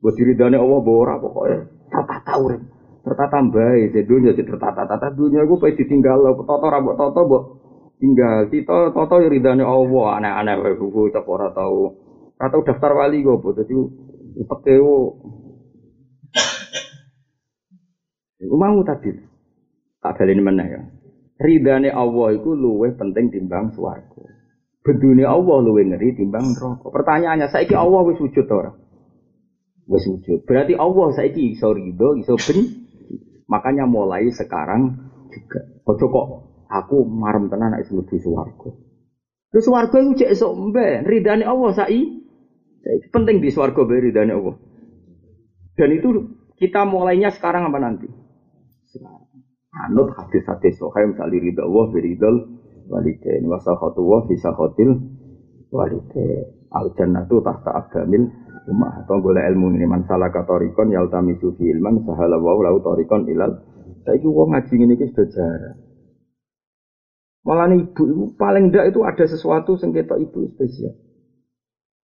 Wis diridane Allah mbok ora pokoke tata urip. Tertata baik, dunia jadi tertata-tata dunia. Gue pasti tinggal, toto rabok toto bok tinggal. Tito toto yuridane Allah, anak-anak buku cakora tahu. Atau daftar wali gue buat jadi pakeo. Gue mau tadi tak ada mana ya. Ridane Allah itu luweh penting timbang swargo. Bedune Allah luweh ngeri timbang neraka. Pertanyaannya, saiki Allah wis wujud ora? Wis wujud. Berarti Allah saiki iso ridho, iso ben. Makanya mulai sekarang juga. Ojo kok aku marem tenan nek mlebu swarga. Terus swarga iku cek esuk mbek ridane Allah saiki penting di swarga mbek ridane Allah. Dan itu kita mulainya sekarang apa nanti? Sekarang. Anut hadis-hadis sahih misalnya ridha Allah fi ridhal walidain wa sakhatu wa fi sakhatil walidain. Al jannatu tahta aqdamil umma atau golek ilmu ini man salaka tariqan yaltamisu fi ilman sahala wa lahu tariqan ilal. Saiki wong ngaji ngene iki sudah jarang. Malane ibu paling ndak itu ada sesuatu sing ketok ibu spesial.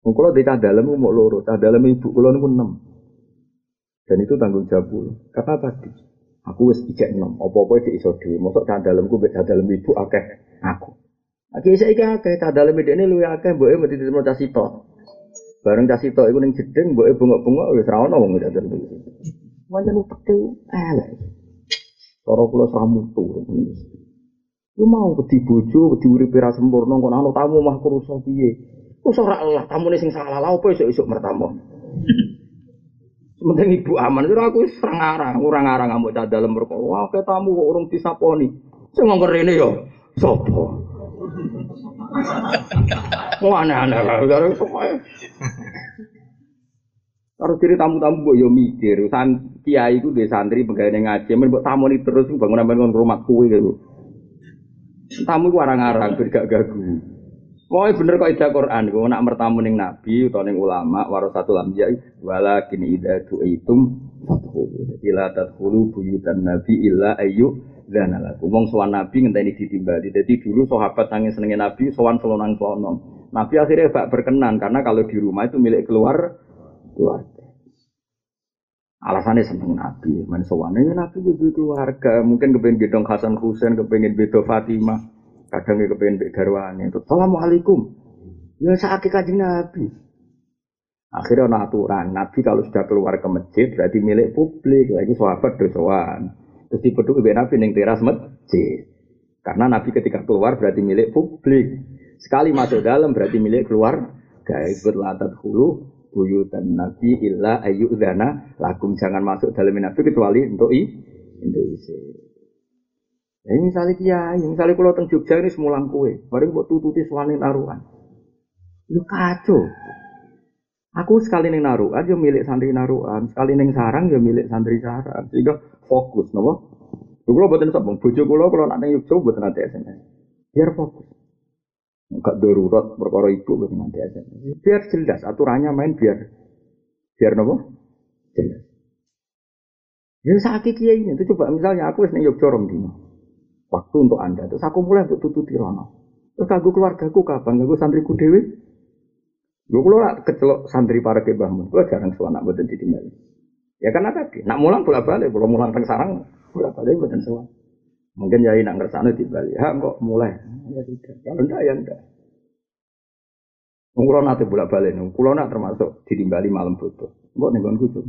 Wong kula di cah dalem mung loro, cah dalem ibu kula niku 6. Dan itu tanggung jawab kula. Kata tadi, aku wis ijek 6, apa-apa dhek iso dhewe. Mosok cah dalemku mbek cah dalem ibu akeh aku. Akeh saiki akeh cah dalem dhekne luwih akeh mboke mesti ditemu cah sito. Bareng cah sitok iku ning jedeng mboke bengok-bengok wis ra ono wong ndak tentu. Wancen upeti elek. Cara kula samu tur. Lu mau wedi bojo, wedi uripe ra sempurna kok ana tamu mah kruso piye. Wis ora lelah tamune sing salah lha opo esuk-esuk mertamu. Sementing ibu aman karo aku wis ngarang, ora ngarang ambek cah dalem perkara. Wah, ke tamu kok urung disaponi. Sing ngongkon rene ya sapa? Wah, anak-anak harus supaya harus ciri tamu-tamu buat yo mikir. Kiai itu dari santri pegawai ngaji, buat tamu ini terus bangunan-bangunan rumah kue gitu. Tamu itu arang-arang bergak-gagu. Wah, bener kok ida Quran. Kau nak bertamu neng nabi atau neng ulama warasatul anbiya. Walakin ida tuitum fathu ila tadkhulu buyutan nabi illa ayyuk. Dan Allah, ngomong soal Nabi ngenteni ditimbali. Jadi dulu sahabat sange senenge Nabi, sowan selonang-selonong. Nabi akhirnya gak berkenan karena kalau di rumah itu milik keluarga. Alasannya seneng Nabi, men sowane Nabi itu keluarga. Mungkin kepengen gedong Hasan Husain, kepengen bedo Fatimah, kadang kepengen mbek garwane. Assalamualaikum. Ya sakake Kanjeng Nabi. Akhirnya ana aturan, Nabi kalau sudah keluar ke masjid berarti milik publik. Lagi sahabat do sowan. Terus dipeduk ibu Nabi yang teras masjid. Karena Nabi ketika keluar berarti milik publik. Sekali masuk dalam berarti milik keluar. Guys, berlatat hulu buyutan Nabi illa ayyudana lakum, jangan masuk dalam Nabi kecuali untuk izin. Ya, misalnya kiai, misalnya kalau teng Jogja ini semulang kue, bareng buat tututi suami naruhan. Lu kacau. Aku sekali neng naruhan, dia milik santri naruhan. Sekali neng sarang, dia milik santri sarang. Sehingga fokus, nopo. Kalau buatin sabung, bujuk kalau nak neng Jogja buat nanti SMS. Biar fokus. Enggak darurat perkara itu buat nanti SMS. Biar jelas aturannya main biar nopo. Jelas. Ya sakit kiai ini, itu coba misalnya aku neng Jogja rom dino. Waktu untuk Anda, terus aku mulai untuk tututi rono. Terus aku keluargaku kapan? Aku santriku dewi. Lu keluar kecelok santri para kebahmu. Gua jarang suana buat nanti kembali. Ya karena tadi nak mulang pula balik, belum mulang teng sarang pula balik buat nanti suana. Mungkin jadi nak ngersana di Bali. Ha, kok mulai? Ya tidak. Kalau tidak ya tidak. Mungkin nanti pula balik. Mungkin nak termasuk di Bali malam butuh. Gua nih bangun kucing.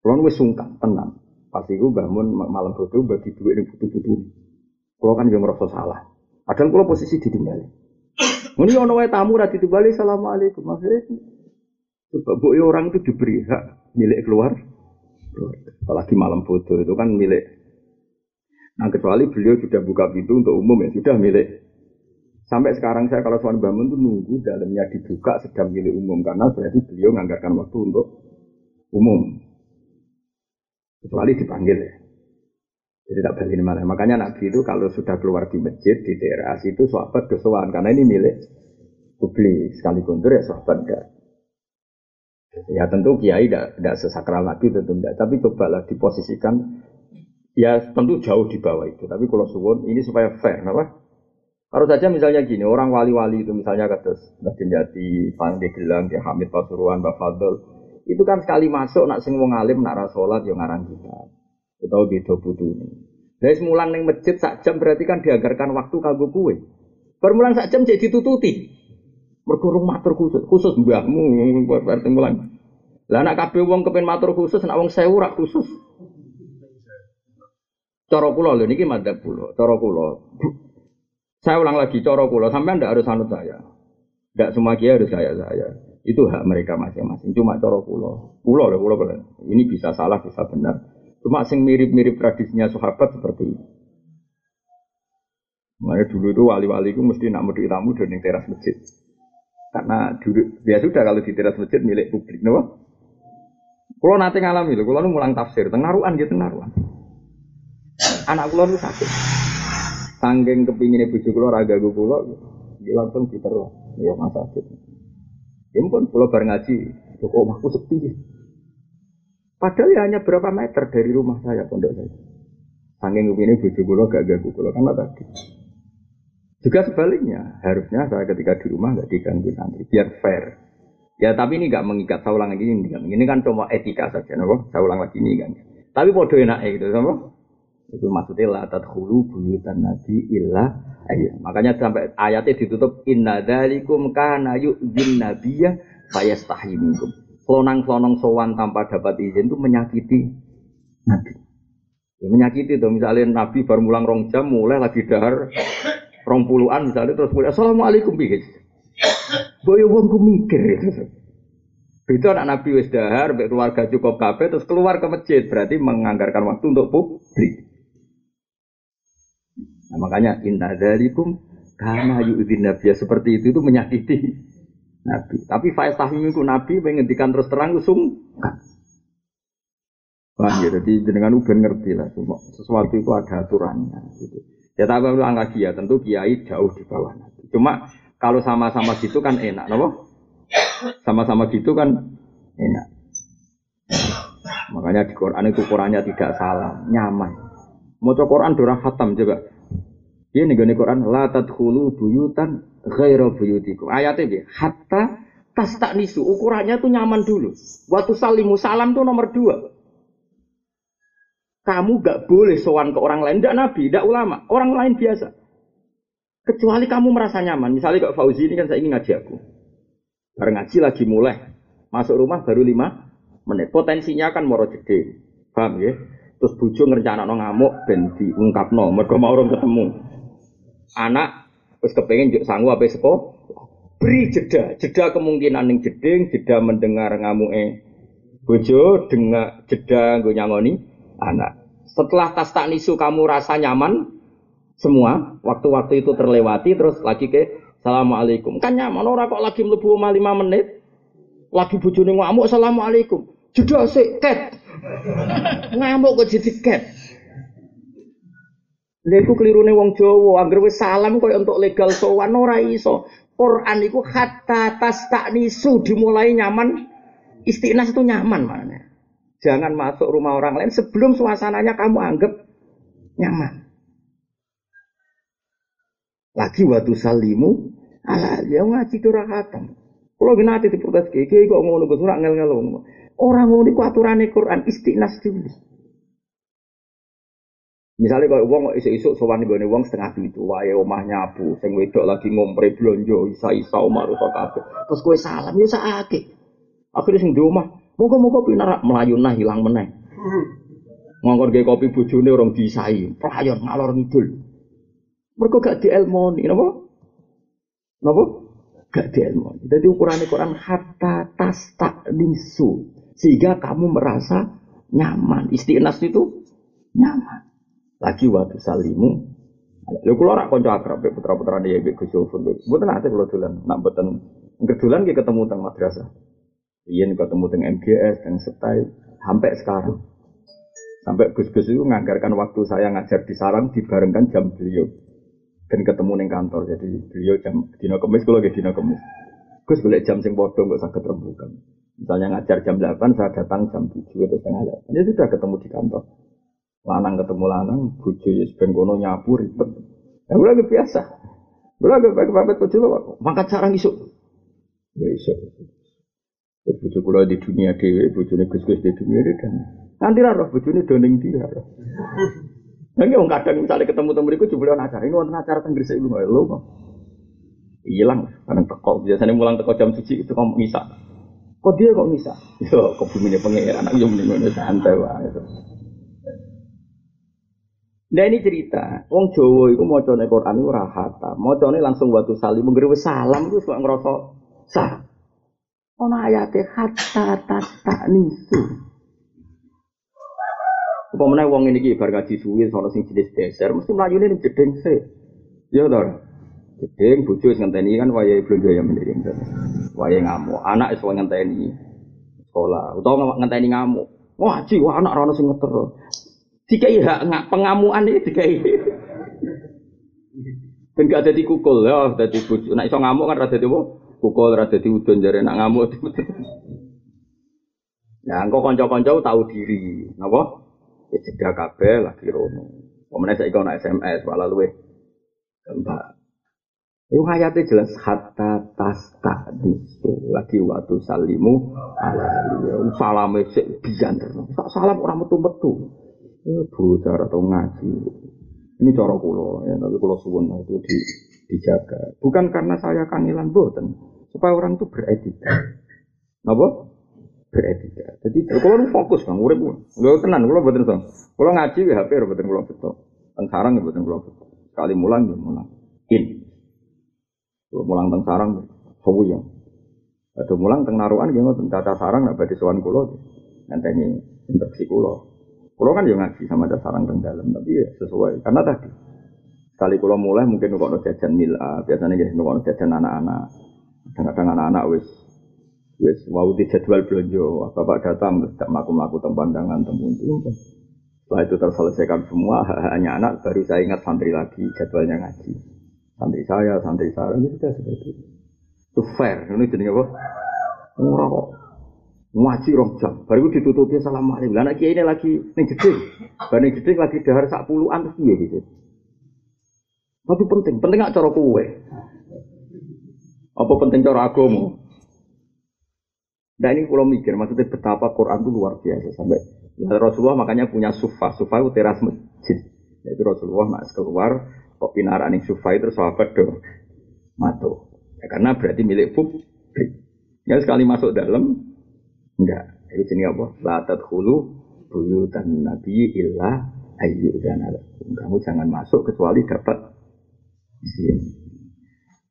Kalau wes sungkan tenang. Pasti gua bangun malam butuh bagi duit yang butuh-butuh. Kalau kan yang merasa salah. Padahal kalau posisi di Bali. Ini ada tamu rati di Bali. Assalamualaikum. Maksudnya orang itu diberi hak milik keluar. Apalagi malam foto itu kan milik. Nah kecuali beliau sudah buka pintu untuk umum ya. Sudah milik. Sampai sekarang saya kalau Suan Bamun itu nunggu dalamnya dibuka sedang milik umum. Karena berarti beliau menganggarkan waktu untuk umum. Kecuali dipanggil ya. Jadi tak balik malah. Makanya Nabi itu kalau sudah keluar di masjid, di teras itu sahabat kesuwan. Karena ini milik publik. Sekali kuntur ya sahabat enggak. Ya tentu kiai tidak sesakral Nabi tentu enggak. Tapi cobalah diposisikan. Ya tentu jauh di bawah itu. Tapi kalau suwon ini supaya fair. Kenapa? Harus saja misalnya gini. Orang wali-wali itu misalnya kata Mbak Jendati, Pak Degelang, Pak Hamid Pasuruan, Pak Fadl. Itu kan sekali masuk, nak sing wong alim, nak ra salat, ya ngarang kitab. Atau beda putune. Lah wis mulang ning masjid sak jam berarti kan dianggarkan waktu kanggo kowe. Permulang sak jam jek ditututi. Mergo rung matur khusus mbahmu berarti mulang. Lah nek kabeh wong kepen matur khusus nek wong 1000 rak khusus. Cara kula lho niki madzhab kula, cara kula. Saya ulang lagi cara kula, sampean ndak harus anut saya. Ndak semua kiai harus saya. Itu hak mereka masing-masing. Cuma cara kula. Kula. Ini bisa salah, bisa benar. Cuma sing mirip-mirip tradisinya sahabat seperti ini. Makanya dulu itu wali-wali itu mesti nak mudhi tamu di teras masjid. Karena dulu dia sudah kalau di teras masjid milik publik, napa? Kulo nate ngalami lho, kulo nu mulang tafsir tengaruan. Anak kulo nu sakit. Saking kepingine bojo kulo ra ganggu kulo, iki langsung diteru. Ya mas sakit. Impun kulo bar ngaji, toko omahku sepi. Padahal ya hanya berapa meter dari rumah saya, pondok saya. Saking ini bojo kula gak ganggu kula kan tadi. Juga sebaliknya, harusnya saya ketika di rumah gak diganggu santri, biar fair. Ya tapi ini gak mengikat, saya ulang lagi ini kan cuma etika saja, napa? Saya ulang lagi ini kan. Tapi podo enake gitu, napa? Itu maksudnya la tadkhulu buyutan nabi illa ayat. Makanya sampai ayatnya ditutup inna dzalikum kana yu'dhin nabiyya fayastahi minkum. Lonang-lonong sowan tanpa dapat izin itu menyakiti Nabi. Ya, menyakiti tuh misalnya Nabi baru mulang rong jam, mulai lagi dahar rong puluhan misalnya terus mulai assalamualaikum bihis. Boyo wongku mikir. Itu anak Nabi wis dahar, mbek keluarga cukup kabeh terus keluar ke masjid berarti menganggarkan waktu untuk publik. Nah, makanya inna dzalikum kana yu'dhin nabiyya seperti itu menyakiti Nabi, tapi faiz tahmimku Nabi menghentikan terus terang usung. Wah, ya, jadi jenengan uben ngerti lah semua. Sesuatu itu ada aturannya. Gitu. Ya tapi ulang lagi ya, tentu kiai jauh di bawah Nabi. Cuma kalau sama-sama gitu kan enak, loh. Sama-sama gitu kan enak. Makanya di Quran itu ukurannya tidak salah, nyaman. Maca Quran durah khatam coba. Ini nggone Quran la tadkhulu buyutan ghaira buyutikum. Ayatnya dia hatta tastanisu. Ukurannya tuh nyaman dulu. Waktu salimu salam tuh nomor 2. Kamu enggak boleh sowan ke orang lain, enggak nabi, enggak ulama, orang lain biasa. Kecuali kamu merasa nyaman. Misalnya Kak Fauzi ini kan saya ingin ngaji aku. Baru ngaji lagi mulai. Masuk rumah baru 5 menit. Potensinya kan moro gede. Paham ya? Terus bojo ngerencanakno ngamuk ben diungkapno mergo mau urung ketemu. anak terus kepengen juk sangu apa sekolah beri jeda, jeda kemungkinan yang jeding, jeda mendengar ngamuke bojo, dengar jeda nggo nyangoni anak. Setelah tas tak nisu kamu rasa nyaman semua, waktu-waktu itu terlewati terus lagi ke assalamualaikum. Kan nyaman ora kok lagi mlebu omah 5 menit. Lagi bojone ngamuk assalamualaikum. Jeda sik ket. Ngamuk kok jadi ket. Lha iku klirune wong Jawa, anggere wis salam koyo entuk legal sowan ora iso. Quran iku hatta tastaknisu dimulai nyaman. Istinas itu nyaman maknanya. Jangan masuk rumah orang lain sebelum suasananya kamu anggap nyaman. Lagi waktu salimu, ala dia ngaji curah hatam. Kalau gini hati diprotes, kiki kok ngomong nunggu surat ngel ngel. Orang ngomong itu aturan Quran istinas dulu. Misalnya kalau uang isu-isu sowan ngene wong setengah itu, wae omah nyapu, sing wedok lagi ngompre blonjo, isa-isa omah rusak kabeh. Terus kowe salam yo sak akeh. Akhirnya sing di omah, moga-moga pinarak melayunah hilang meneh. Ngongkon gawe kopi bojone orang disai, pelayon ngalor ngidul. Mereka gak dielmoni, kenapa? Kenapa? Gak dielmoni. Jadi ukurannya Quran hatta tas tak nisu, sehingga kamu merasa nyaman. Istinas itu nyaman. Lagi waktu salimu, lu keluar konco akrab, putra-putra dia begitu sufun. Bukan nanti kalau tulen, nak beten kedulan kita ketemu tentang madrasah. Iyan ketemu tentang MGS dan setai sampai sekarang. Sampai gus-gus itu menganggarkan waktu saya ngajar di sarang dibarengkan jam beliau dan ketemu neng kantor. Jadi beliau jam dino kemis, kalau gitu dino kemis. Gus boleh jam sing bodoh nggak sakit rembukan. Misalnya ngajar jam 8, saya datang jam 7 atau setengah 8. Jadi sudah ketemu di kantor. Lanang ketemu lanang, bojo ya sebenarnya nyapu ribet. Ya udah biasa. Udah kepepet bojo lho kok. Mangkat sarang isuk. Ya isuk. Bojo kula di dunia dhewe, bojone Gus-Gus di dunia dhewe. Nanti ra roh bojone doning dia. Lah nek wong kadang misale ketemu teng mriku jebule ana acara, wonten acara teng Gresik lho lho. Ilang, kadang teko biasane mulang teko jam 7 itu kok misak. Kok dia kok misak? Yo kebumine pengeran anak yo meneng santai wae. Nah ini cerita, wong Jawa iku macane Quran iku ora hatam, macane langsung watu salim, ngrewe salam iku sok ngrasa sah. Ana ayate hatta tatak nisu. Apa meneh wong ngene iki bar kaji suwi sono sing jenis dasar mesti mlayune ning jedeng sik. Ya to. Jedeng bojo wis ngenteni kan wayahe blonjo ya mending. Wayahe ngamuk, anak wis ngenteni sekolah utawa ngenteni ngamuk. Wah, ji wah anak rono sing ngetero. Dikai hak pengamuan iki dikai. Ben gak dadi kukul ya, dadi bojo. Nek iso ngamuk kan ra dadi kukul ra dadi udon jare nek ngamuk. Nah, engko kanca-kanca tahu diri, napa? Ya jeda kabeh lagi rono. Pemene saiki ana SMS wala luweh. Mbak. Iku hayate jelas hatta tas tak disu. Lagi waktu salimu alaihi. Salame sik biyen. Sak salam ora metu-metu. Bu cara atau ngaji ini cara kulo ya, tapi kulo suwun itu dijaga bukan karena saya kangelan boten supaya orang itu beretika apa? Beretika jadi kulo itu fokus bang, urip kulo tenan, kulo boten so kulo ngaji HP ya boten kulo betok tengsarang ya boten kulo betok sekali mulang ya mulang in kulo mulang tengsarang hawu yang ada mulang teng naruan ya ngoten tata sarang gak badhe sowan kulo ngenteni instruksi kulo. Kulo kan yo ngaji sama dasarang teng dalem tapi ya sesuai karena tadi sekali kulo mulai mungkin nukono jajan mila biasanya jadi nukono jajan anak-anak kadang-kadang anak-anak wis wau di jadwal belanja bapak datang terus maku-maku teng pandangan teng pundi setelah itu terselesaikan semua hanya anak baru saya ingat santri lagi jadwalnya ngaji santri saya itu sudah seperti itu fair ini jenenge apa murah kok ngaji rong jam, baru itu ditutupi assalamualaikum. Anak kiai ini lagi neng jeding, bareng jeding lagi dahar sak puluhan terus dia gitu. Tapi penting nggak cara kowe? Apa penting cara agama? Nah ini kalau mikir, maksudnya betapa Quran itu luar biasa sampai Rasulullah makanya punya sufa itu teras masjid. Jadi Rasulullah nak keluar, kok pinaran yang sufa itu sahabat do, mato. Ya, karena berarti milik publik. Ya sekali masuk dalam. Enggak, itu jenis apa? La tadkhulu buyutan nabi illa ayyudzana lakum. Kamu jangan masuk kecuali dapat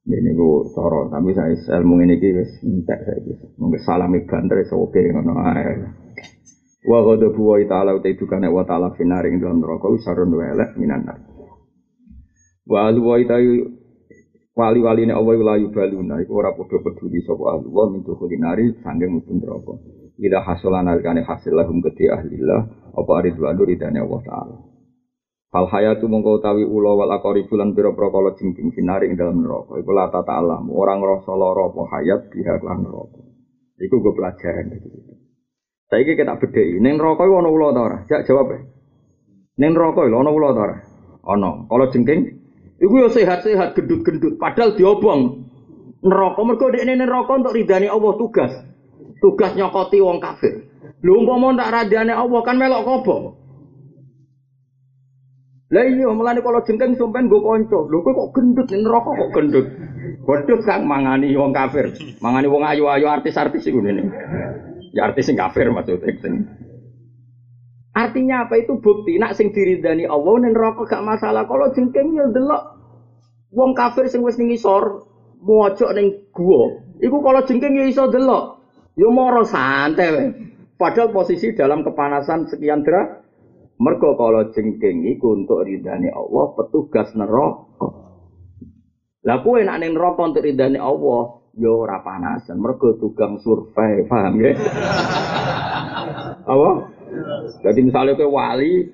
Ini aku coro, tapi saya ilmu ini minta saya mungkin salami banter, saya oke wa qadabu wa ta'ala wa ta'ala wa ta'ala finari ing dalam neraka sarun walak minan nar wa alwa ta'ala wali-waline Allah layu baluna iku ora padha peduli sapa Allah min dukulinari sanggeng mutun neraka ila hasolan alkane hasil lahum gede ahlillah apa ridwanu ridane Allah ta'ala fal hayatu mongko utawi ula wal aqribul lan pira-pira kala jengking finari ing dalam neraka iku la ta'ala ora ngrasa lara apa hayat biha lan neraka iku go pelajaran iki. Saiki kita bedheki, ning neraka iku ana ula ta ora? Jak jawab e. Ning neraka lho ana ula ta ora? Ana. Kala jengking iku yo sehat-sehat, gendut-gendut, padahal diobong. Neraka mergo dekne neraka untuk ridane Allah tugas. Tugas nyokoti wong kafir. Lho umpama ndak radane Allah kan melok kobong. Lah iya mulane kala jengking sampean nggo kanca. Lho kowe kok gendut ning neraka kok gendut? Bodhot kang mangani wong kafir, mangani wong ayu-ayu artis-artis iku ngene. Ya arti sing kafir maksudnya sing. Artinya apa itu bukti nak sing diridani Allah ning neraka gak masalah. Kalau jengking yo delok wong kafir sing wis ning isor mojok ning gua. Iku kalau jengking yo iso delok. Yo moro santai we. Padahal posisi dalam kepanasan sekian derajat. Mergo kalau jengking iku untuk ridani Allah petugas neraka. Lah kowe nak ning neraka untuk ridani Allah yo ora panasan, mergo tukang survei, paham nggih? Apa? Dadi misale kowe wali,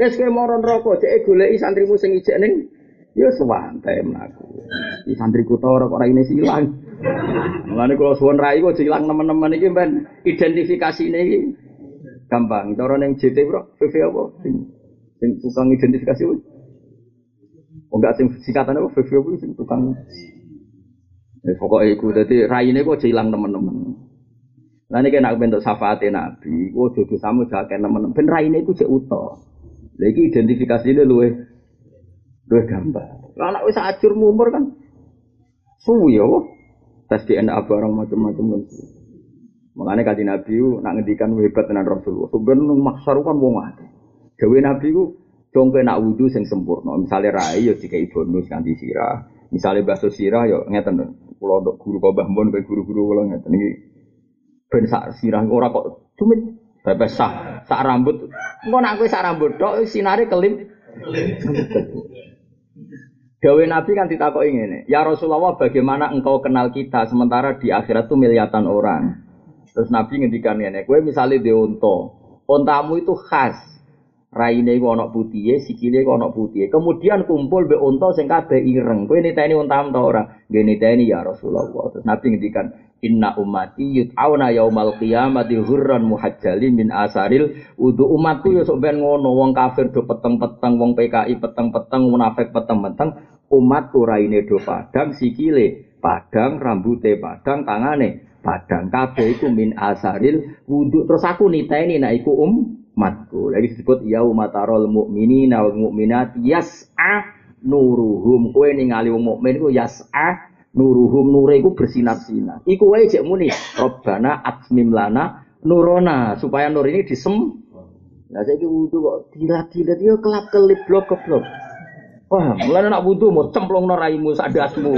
wis kowe moro neraka, ceke goleki santrimu sing ijek ning yo suwantai mlaku. Iki santriku ta ora kok raine silang. Mulane kula suwun rai kok silang teman-teman iki ben identifikasine iki gampang. Cara ning JT Bro, VV apa? Sing tukang identifikasi kuwi. Oh enggak sing sikatan apa VV kuwi sing tukang pokoknya itu, jadi raine itu hilang teman-teman. Nah ini kena bentuk syafaatnya Nabi, itu jodoh sama jahatkan teman-teman. Ben raine itu juga utuh. Jadi identifikasinya luwih gambar. Kalau anak bisa acur umur kan, suwi ya, tes DNA barang macam-macam. Makanya kata Nabi itu, nak ngendikan hebat dengan Rasulullah. Sebenarnya maksaru kan mau mati. Jawa Nabi itu, jongke nak wudhu yang sempurna. Misalnya rai, ya jika ibonus nanti sirah. Misalnya bahasa sirah, ya ngeten dong. Kalau untuk guru kau bangun, bagi guru-guru kalau nggak tadi bensak sirah orang kok cuma bebas sak rambut, kau nak kau sak rambut dok sinari kelim. Dawe Nabi kan ditakok ingin ya Rasulullah bagaimana engkau kenal kita sementara di akhirat tu miliatan orang. Terus Nabi ngendikan ini, kau misalnya di ontamu itu khas, raine kau nak putih, sikile kau nak putih. Kemudian kumpul be onta sing kabeh ireng. Kowe niteni ontam ta ora? Nggih niteni ya Rasulullah. Terus Nabi ngendikan, "Inna ummati yut'auna yaumal qiyamati hurran muhajjalin min asaril wudu." Umatku yo sok ben ngono, wong kafir do peteng-peteng, wong PKI peteng-peteng, munafik peteng-peteng. Umatku raine do padang, sikile padang, rambute padang, tangane padang. Kabeh iku min asaril wudu. Terus aku niteni nek iku matku lagi disebut yaumatarol mukminina wal mukminat yas'a nuruhum. Kowe ningali wong mukmin iku yas'a nuruhum, nure iku bersinar-sinar. Iku wae jek muni Rabbana atmim lana nurona supaya nur ini disem. Lah saiki wudu kok dilat-dilat yo kelap-kelip blok-blok. Wah, mulane nak wudu mau cemplungno raimu sak dasmu.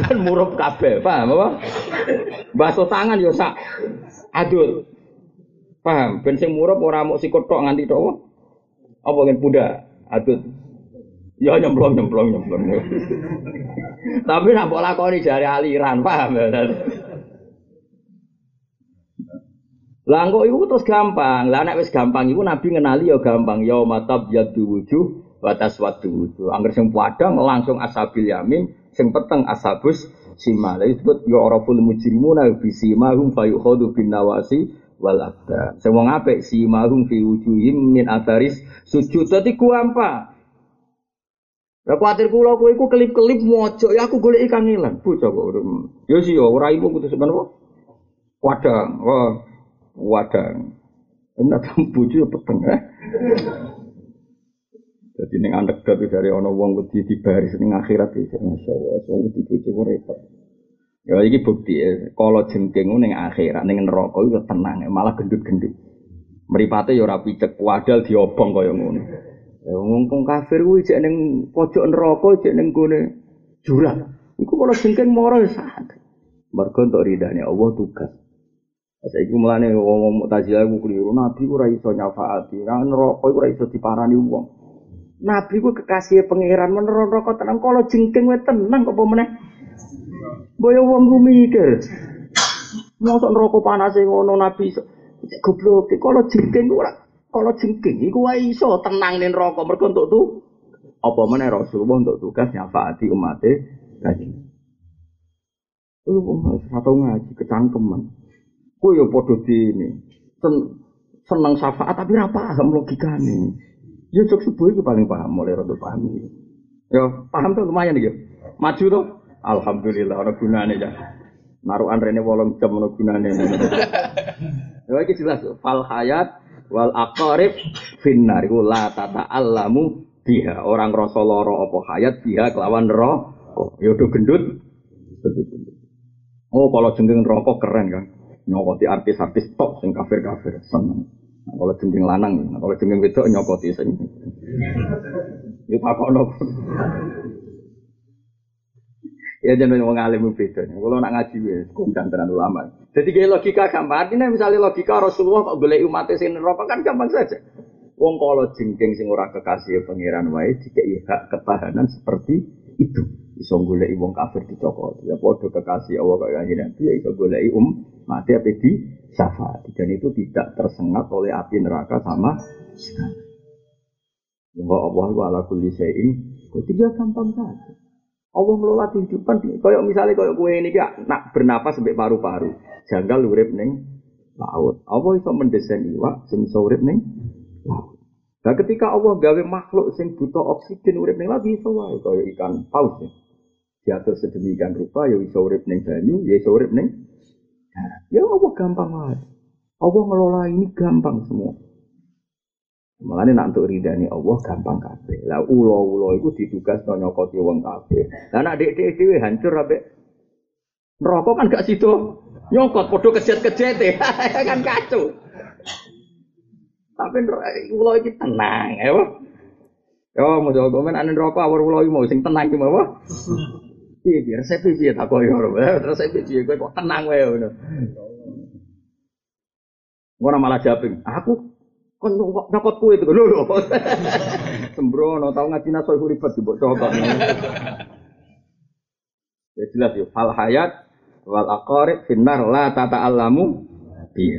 Dan murup kabeh, paham apa? Basuh tangan yo sak adul. Paham, ben sing murup ora mok sikut tok nganti tok apa ngen pundak adut. Ya nyemplung. Tapi nak mbok lakoni jare aliran, paham ya. Lah engko iku terus gampang. Lah nek wis gampang iku Nabi ngenali ya gampang. Ya matab yadu wujuh wa taswadu wujuh. Angger sing padang langsung ashabil yamin, sing peteng ashabus simal. Lha disebut ya araful mujrimuna bi simahum fayukhadu bin nawasi walabda. Semua ngapik si mahum fi wujuhim min ataris sujud. Tadi ku apa? Ya khawatir kula kowe iku kelip-kelip mojok ya aku golek ikan ngilang. Bocah kok. Ya sih ya ora ibu kudu sepen apa? Wadang. Wah. Wadang. Enak tam bojo ya peteng ya. Dadi ning anekdot dari ana wong wedi dibaris ning akhirat iki masyaallah. Wong wedi bojo repot. Ya iki bukti kalau jengking ning akhirat ning neraka iku tenang malah gendut-gendut. Mripate ya ora picek, wadal diobong kaya ngono. Ya wong kafir kuwi jek ning pojok neraka jek ning gone jurang. Iku kala jengking moro sak. Mergo entuk ridane Allah tugas. Saiki mulane wong Mu'tazilah iku kliru nabi ora iso nyafaati. Nang neraka iku ora iso diparani wong. Nabi ku kekasih pangeran menawa neraka tenang kala jengking wae tenang kok apa meneh. Boyo wong rumikir. Mosok neraka panase ngono nabi goblok iki kala jengking ora kalau jengking, iku wae iso tenang ning neraka mergo entuk tu apa meneh Rasulullah entuk tugas nyafaati umate kanjeng. Kuwi wong satu ngaji kecangkeman. Kuwi ya padha dene. Seneng syafaat tapi ora paham logikane. Ya cocok subuh iki paling paham mulai rada paham iki. Ya, paham to lumayan iki. Maju to. Alhamdulillah ana gunane ya. Narukan rene 8 jam ana gunane. Ya iki jelas fal hayat wal aqarib finnar iku la tata'allamu biha orang rasa lara apa hayat biha kelawan neraka ya do gendut oh kalau jengking neraka keren kan nyokoti artis-artis top sing kafir-kafir seneng nah, kalau jengking lanang nah, kalau jengking wedok nyokoti sing yo takokno ya jenenge wong alim bedane. Kulo nak ngaji wis kondang tenan ulama. Dadi ge logika gambarine misale logika Rasulullah kok golek umat sing neraka kan gampang saja. Wong kala jengking sing ora kekasih pangeran wae dikeki hak ketahanan seperti itu. Iso goleki wong kafir dicokot. Ya padha kekasih Allah kaya Nabi ya iso goleki umat ape di syafaat. Dan itu tidak tersengat oleh api neraka sama sekali. Wallahu ala kulli syai'in qadir gampang saja. Allah ngelola kehidupan, kayak misalnya kayak gue ini gak nak bernapas sampai paru-paru, janggal urip neng laut. Allah iso mendesain iwak, sing iso urip neng laut. Nah ketika Allah gawe makhluk sing buta oksigen urip neng laut, iso wae kayak ikan paus ya. Diatur sedemikian rupa, ya iso urip neng banyu, ya iso urip neng. Ya Allah gampang wae. Allah ngelola ini gampang semua. Mulane nak entuk ridane Allah gampang kabeh. Lah ula-ula iku ditugasno nyokoti wong kabeh. Lah nak dhek-dhek dhewe hancur ape neraka kan gak sida nyokot padha kejet-kejete kan kacau. Tapi ula iki tenang, ya. Yo mojo men ana neraka awur ula iki mau sing tenang iki apa? Piye resep piye tak koyo resep piye kowe kok tenang wae ngono. Ngono malah japing. Aku nyokot kue itu, lho sembrono, tau ngaji nasoy huribat dibuk cokot ya jelas ya, fal hayat wal aqarib finnar la tata'allamu iya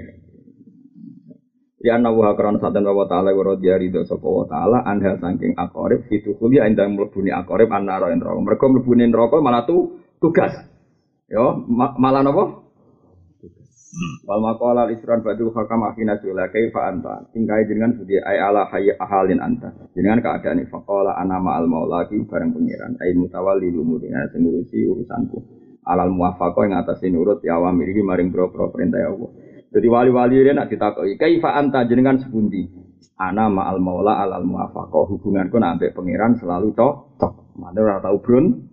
ya nabuha karana satan wa ta'ala wa radhiya ridha sapa wa ta'ala anha saking aqarib fitukhuli endang mlebune aqarib annara neraka mergo mlebune neraka malah tu tugas ya malah napa wal maqala al-isran badu hakam akhina sila kaifa anta tingkai jenengan budi ai ala hayy ahalin anta jenengan keadaane faqala ana ma'al maulaki bareng pengiran ai mutawalli lumurina sing ngurusi urusanku alal muwafaqah ing atase nurut ya awamir iki maring boro-boro perintah Allah dadi wali-wali rene nek ditakoki kaifa anta jenengan sepundi ana ma'al maula alal muwafaqah hubunganku ambek pengiran selalu cocok mandur ora tau brun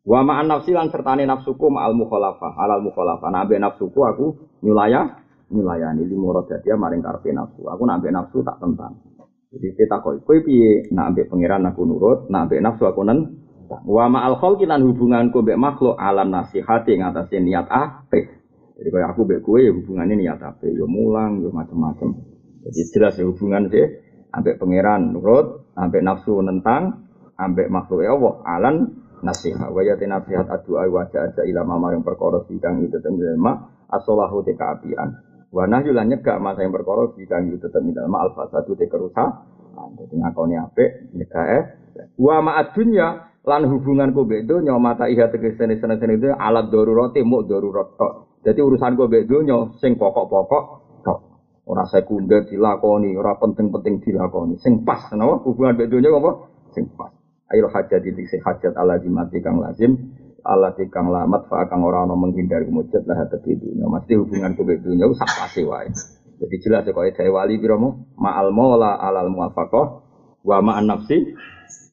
wa ma'an nafsi lan sertane nafsuku ma'al mukhalafah alal mukhalafah nabe nafsuku aku nyulayani limurad dia maring karepe nafsu aku nabe nafsu tak tentang jadi kita kok kowe piye nabe pangeran aku nurut nabe nafsu aku nentang wa ma'al khalqi lan hubunganku mbek makhluk alan nasihati ngatasi niat apik jadi koyo aku mbek kowe ya hubungane niat apik ya mulang ya macam-macam jadi jelas ya hubungan sih ambek pangeran nurut ambek nafsu nentang ambek makhluk Allah alan nasihat wajah nasihat adua wajah aja ilama maring perkara bidang itu teman-teman asolahu teka apian warna juga nyegak masa yang perkara bidang itu teman-teman alfa satu teka rusak jadi ngakoni ape nyegak wa ma'at dunya lan hubunganku bedo nyomata ihat tegesene seneng itu alat darurati muk darurat tok jadi urusanku bedo nyom sing pokok-pokok tok ora sekunder dilakoni ora penting-penting dilakoni sing pas napa hubungan bedo nya apa sing pas ayo hajat titik hajat ala dimati kang lazim ala tikang lamat fa kang ora ana menghindar mujud lah hati dunya mesti hubungan kowe dunya sak pase wae jadi jelas kok dhewe wali piramu ma'al maula alal muwafaqah wa ma'an nafsi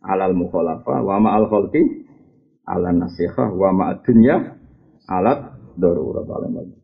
alal mukhalafah wa ma'al khalqi alan nasihah wa ma'ad dunya alat darurah alam